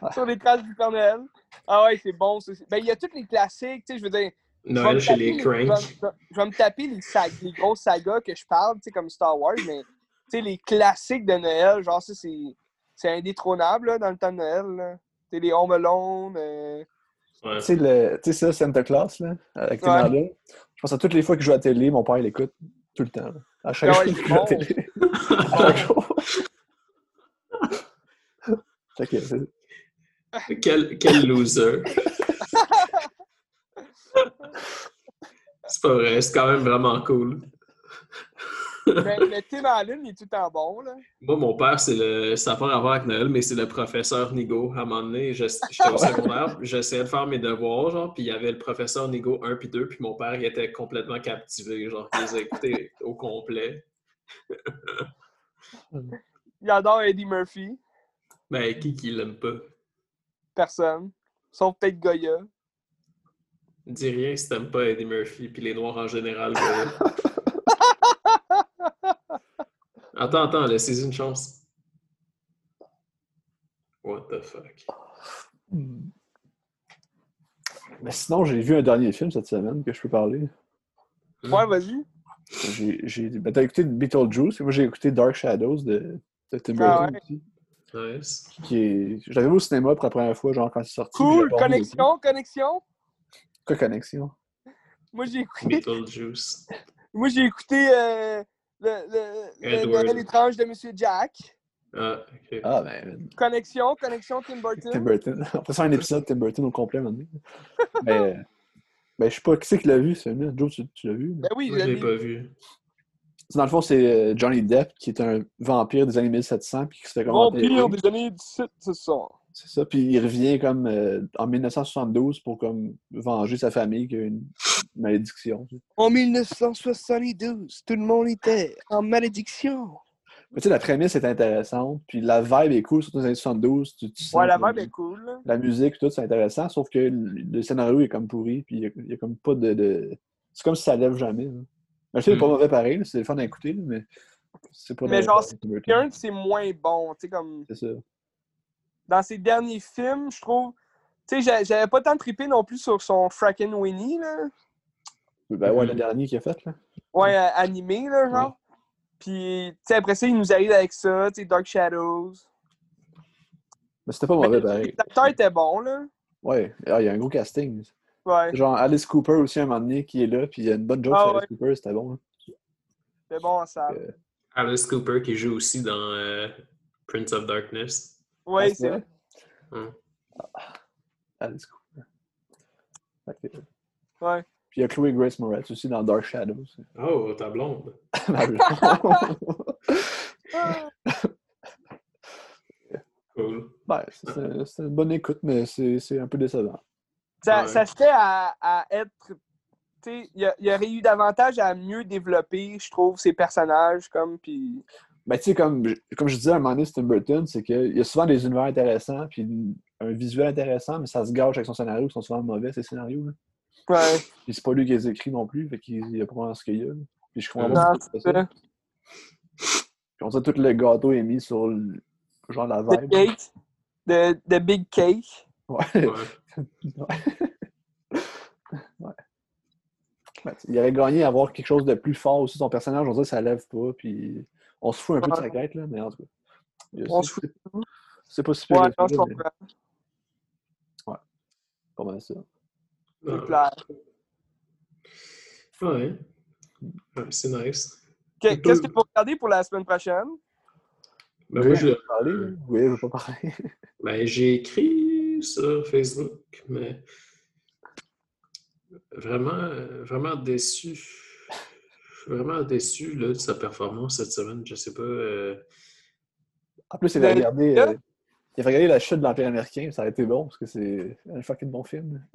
Ah. Sur les traces du Père Noël. Ah ouais, c'est bon. C'est... Ben, il y a tous les classiques, tu sais, je veux dire... Noël chez les Cranks. Je, je vais me taper les, saga, les grosses sagas que je parle, tu sais, comme Star Wars, mais, tu sais, les classiques de Noël, genre ça, c'est, c'est indétrônable, là, dans le temps de Noël, là. Tu sais, les Home Alone... Euh... Ouais. Tu sais, le, tu sais ça, Santa Claus, là, avec tes ouais. Marlins. Je pense à toutes les fois que je joue à la télé, mon père il écoute tout le temps. Là. À chaque fois que je joue à la télé. À chaque jour. Quel, quel loser. C'est pas vrai, c'est quand même vraiment cool. Mais le Tim Allen, il est tout le temps bon, là. Moi, mon père, c'est le... Ça n'a pas à voir avec Noël, mais c'est le professeur Nigo. À un moment donné, je... j'étais au secondaire, j'essayais de faire mes devoirs, genre, puis il y avait le professeur Nigo un puis deux, puis mon père, il était complètement captivé, genre, il les a écoutés au complet. Il adore Eddie Murphy. Mais qui qui l'aime pas? Personne. Sauf peut-être Goya. Dis rien si t'aimes pas Eddie Murphy, puis les Noirs en général, Goya. Attends, attends, laissez-y une chance. What the fuck? Mais sinon, j'ai vu un dernier film cette semaine que je peux parler. Ouais, vas-y. J'ai, j'ai... Ben, t'as écouté Beetlejuice, et moi j'ai écouté Dark Shadows de, de Tim Burton aussi. Ah ouais. Nice. Qui est... Je l'avais vu au cinéma pour la première fois, genre quand c'est sorti. Cool! Connexion, connexion! Quoi, connexion? Moi j'ai écouté... Beetlejuice. Moi j'ai écouté... Euh... Le, le, le Noël étrange de Monsieur Jack. Ah, ok. Ah, ben. Connexion, connexion Tim Burton. Tim Burton. On peut faire un épisode de Tim Burton au complet maintenant. Mais. Ben, je sais pas qui c'est qui l'a vu, ce film-là. Joe, tu, tu l'as vu? Ben oui, je l'ai pas vu. Dans le fond, c'est Johnny Depp qui est un vampire des années dix-sept cents puis qui se fait commenter. Vampire des années dix-sept cents. C'est ça, puis il revient comme euh, en mille neuf cent soixante-douze pour comme venger sa famille qui a une malédiction. Tu sais. En mille neuf cent soixante-douze, tout le monde était en malédiction. Mais tu sais, la prémisse est intéressante, puis la vibe est cool, surtout dans les années soixante-douze. Tu, tu ouais, la vibe est cool. La musique, tout, c'est intéressant, sauf que le, le scénario est comme pourri, puis il n'y a, a comme pas de... de... C'est comme si ça lève jamais. Là. Mais je sais, c'est pas mauvais pareil, c'est le fun à écouter, là, mais... C'est pas mais genre, c'est quelqu'un, c'est moins bon, tu sais, comme... C'est ça. Dans ses derniers films, je trouve... Tu sais, j'avais pas tant trippé non plus sur son Frankenweenie, là. Ben ouais, le dernier qu'il a fait, là. Ouais, animé, là, genre. Ouais. Puis, tu sais, après ça, il nous arrive avec ça, tu sais, Dark Shadows. Mais c'était pas mauvais, pareil. L'acteur était bon, là. Ouais, il y a un gros casting. Ouais. Genre, Alice Cooper aussi, un moment donné, qui est là, puis il y a une bonne joke ah, sur Alice ouais. Cooper, c'était bon, là. C'était bon, ça. Euh... Alice Cooper qui joue aussi dans euh, Prince of Darkness. Oui, ah, c'est vrai. vrai. Hum. Ah, Alice Cooper. Okay. Ouais. Puis il y a Chloé Grace Moretz aussi dans Dark Shadows. Oh, ta blonde! Ma blonde! Cool. Ben, c'est, c'est, c'est une bonne écoute, mais c'est, c'est un peu décevant. Ça, ouais. ça se fait à, à être... T'sais, il y, y aurait eu davantage à mieux développer, je trouve, ces personnages, comme, puis... Ben, tu sais, comme, comme je disais à un moment donné, Tim Burton, c'est qu'il y a souvent des univers intéressants, puis un visuel intéressant, mais ça se gâche avec son scénario, qui sont souvent mauvais, ces scénarios, là. Ouais. Puis c'est pas lui qui les écrit non plus, fait qu'il y a probablement ce qu'il y a, là. Puis je comprends pas ce que c'est. Puis on sait tout le gâteau est mis sur, le, genre, la vibe. The cake. The, the big cake. Ouais. Ouais. ouais. ouais. Il aurait gagné à avoir quelque chose de plus fort aussi. Son personnage, on dirait que ça lève pas. Puis on se fout un peu de sa quête, là, mais en tout cas. On se fout. C'est pas super. Ouais, non, je comprends. Ouais. Pas mal ça. C'est clair. Ouais. C'est nice. Qu'est-ce que tu peux regarder pour la semaine prochaine? Ben oui, je vais parler. Oui, je vais pas parler. Ben, j'ai écrit sur Facebook, mais. Vraiment, vraiment déçu. Vraiment déçu là, de sa performance cette semaine. Je sais pas. Euh... En plus, il a regardé, euh, il a regardé la chute de l'Empire américain. Ça a été bon parce que c'est un fucking bon film.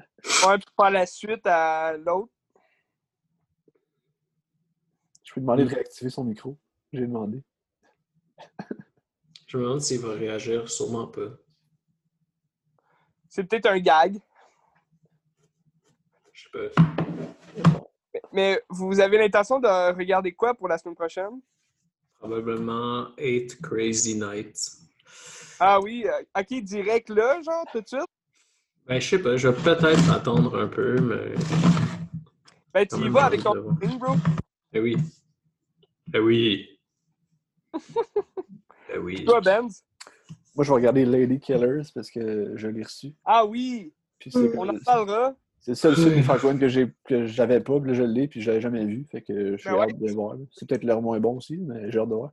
Ouais, puis pas la suite à l'autre. Je peux demander de réactiver son micro. J'ai demandé. Je me demande s'il va réagir. Sûrement pas. C'est peut-être un gag. Je sais pas. Mais vous avez l'intention de regarder quoi pour la semaine prochaine? Probablement Eight Crazy Nights. Ah oui, ok, direct là, genre, tout de suite? Ben, je sais pas, je vais peut-être attendre un peu, mais... Ben, tu y vas avec ton film, bro? Ben oui. Ben oui. Ben oui. Toi, Benz? Moi, je vais regarder Lady Killers parce que je l'ai reçu. Ah oui! Puis c'est on en parlera. C'est le seul film francophone que j'ai que j'avais pas, que je l'ai, puis je l'avais jamais vu. Fait que je suis ben hâte ouais. de voir. C'est peut-être leur moins bon aussi, mais j'ai hâte de voir.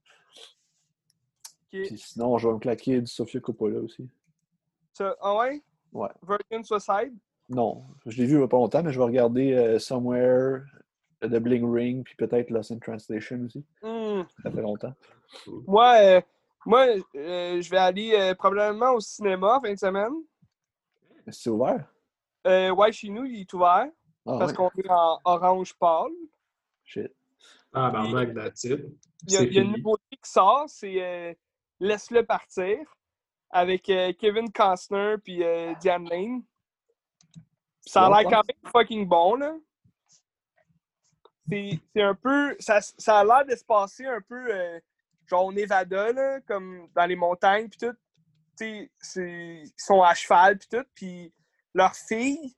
Okay. Puis sinon, je vais me claquer du Sofia Coppola aussi. Ah so, ouais? Ouais. Virgin Suicide? Non. Je l'ai vu il n'y a pas longtemps, mais je vais regarder euh, Somewhere, uh, The Bling Ring, puis peut-être Lost in Translation aussi. Mm. Ça fait longtemps. Moi, euh, moi euh, je vais aller euh, probablement au cinéma fin de semaine. C'est ouvert? Euh, ouais, chez nous, il est ouvert. Ah, parce ouais. qu'on est en orange pâle. Shit. Ah, ben, mec, that's it. Il y a, il y a une nouveauté qui sort, c'est euh, Laisse-le partir avec euh, Kevin Costner puis euh, Diane Lane. Ça a l'air quand même fucking bon, là. C'est, c'est un peu. Ça, ça a l'air de se passer un peu euh, genre Nevada, là, comme dans les montagnes, puis tout. Tu sais, ils sont à cheval, puis tout. Puis. Leur fille,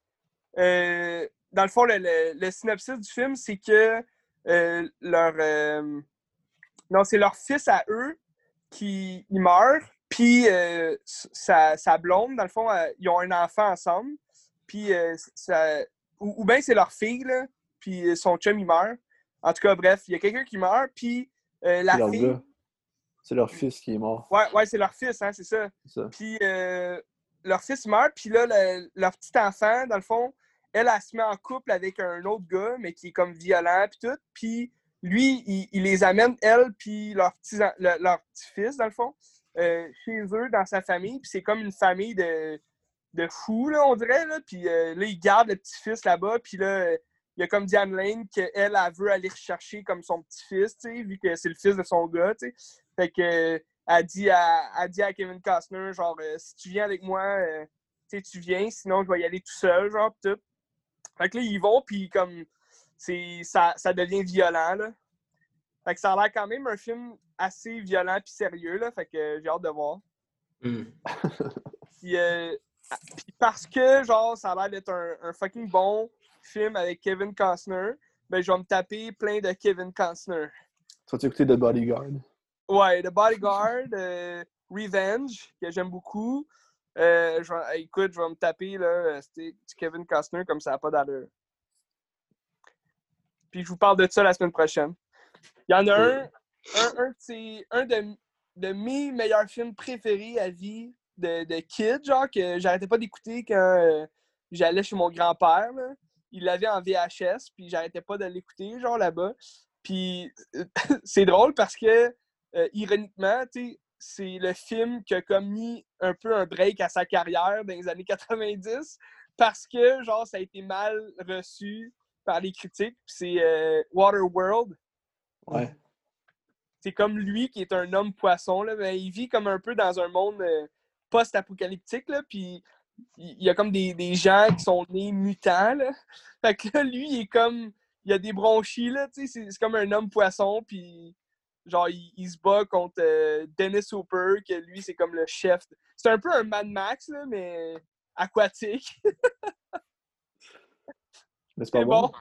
euh, dans le fond, le, le, le synopsis du film, c'est que euh, leur. Euh, non, c'est leur fils à eux qui il meurt, puis euh, sa, sa blonde, dans le fond, euh, ils ont un enfant ensemble, puis euh, ça. Ou, ou bien c'est leur fille, là, puis son chum, il meurt. En tout cas, bref, il y a quelqu'un qui meurt, puis euh, la c'est fille. Leur c'est leur fils qui est mort. Ouais, ouais, c'est leur fils, hein, c'est ça. C'est ça. Puis. Euh, Leur fils meurt, puis là, le, leur petit enfant, dans le fond, elle, elle se met en couple avec un autre gars, mais qui est comme violent, puis tout. Puis lui, il, il les amène, elle, puis leur petit, leur petit-fils, dans le fond. euh, chez eux, dans sa famille, puis c'est comme une famille de, de fous, là, on dirait, là. Puis euh, là, ils gardent le petit-fils là-bas, puis là, il y a comme Diane Lane qu'elle, elle, elle veut aller rechercher comme son petit-fils, tu sais, vu que c'est le fils de son gars, tu sais. Fait que, euh, elle dit à, elle dit à Kevin Costner, genre, euh, si tu viens avec moi, euh, tu sais, tu viens, sinon je vais y aller tout seul, genre, pis tout. Fait que là, ils vont, puis comme, c'est, ça, ça devient violent, là. Fait que ça a l'air quand même un film assez violent puis sérieux, là. Fait que euh, j'ai hâte de voir. Mm. puis, euh, puis parce que, genre, ça a l'air d'être un, un fucking bon film avec Kevin Costner, ben je vais me taper plein de Kevin Costner. Tu vas écouter The Bodyguard? Ouais, The Bodyguard, euh, Revenge, que j'aime beaucoup. Euh, je vais, écoute, je vais me taper là, du Kevin Costner comme ça n'a pas d'allure. Puis je vous parle de ça la semaine prochaine. Il y en a un, un, un, c'est un de, de mes meilleurs films préférés à vie de, de kid, genre que j'arrêtais pas d'écouter quand euh, j'allais chez mon grand-père, là. Il l'avait en V H S, puis j'arrêtais pas de l'écouter, genre là-bas. Puis c'est drôle parce que, euh, ironiquement, tu sais, c'est le film qui a comme mis un peu un break à sa carrière dans les années quatre-vingt-dix parce que, genre, ça a été mal reçu par les critiques. Puis c'est euh, Waterworld. Ouais. C'est comme lui qui est un homme poisson, là. Ben, il vit comme un peu dans un monde euh, post-apocalyptique, là, puis il y a comme des, des gens qui sont nés mutants, là. Fait que là, lui, il est comme... Il a des bronchies, là, tu sais. C'est, c'est comme un homme poisson, puis... Genre, il, il se bat contre euh, Dennis Hopper, que lui, c'est comme le chef. C'est un peu un Mad Max, là, mais aquatique. Mais c'est pas c'est bon.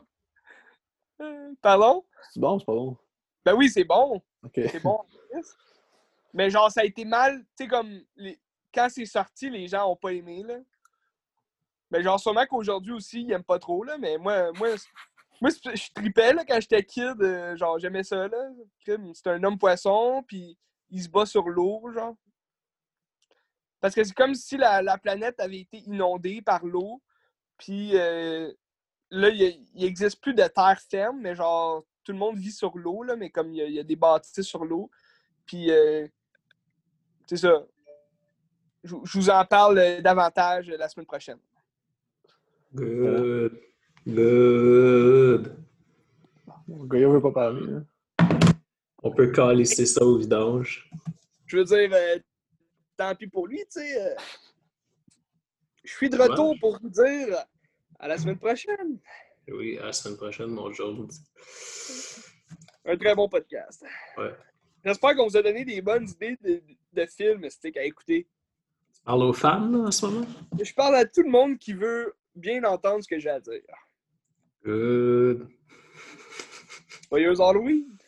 bon. Euh, pardon? C'est bon, c'est pas bon. Ben oui, c'est bon. Okay. C'est bon. Mais genre, ça a été mal. Tu sais, comme les... quand c'est sorti, les gens n'ont pas aimé, là. Mais genre, sûrement qu'aujourd'hui aussi, ils n'aiment pas trop, là. Mais moi, moi. Moi, je tripais là, quand j'étais kid, euh, genre j'aimais ça, là. C'est un homme poisson, puis il se bat sur l'eau, genre. Parce que c'est comme si la, la planète avait été inondée par l'eau, puis euh, là, il n'existe plus de terre ferme, mais genre, tout le monde vit sur l'eau, là, mais comme il y, y a des bâtisses sur l'eau, puis euh, c'est ça. Je vous en parle davantage la semaine prochaine. Good. Good. Mon gars, on veut pas parler. Hein? On peut calisser ça au vidange. Je veux dire, euh, tant pis pour lui, tu sais. Euh, je suis de retour pour vous dire à la semaine prochaine. Oui, à la semaine prochaine, mon Georges. Un très bon podcast. Ouais. J'espère qu'on vous a donné des bonnes idées de, de films à écouter. Tu parles aux femmes, là, en ce moment? Je parle à tout le monde qui veut bien entendre ce que j'ai à dire. Good. Joyeux Halloween!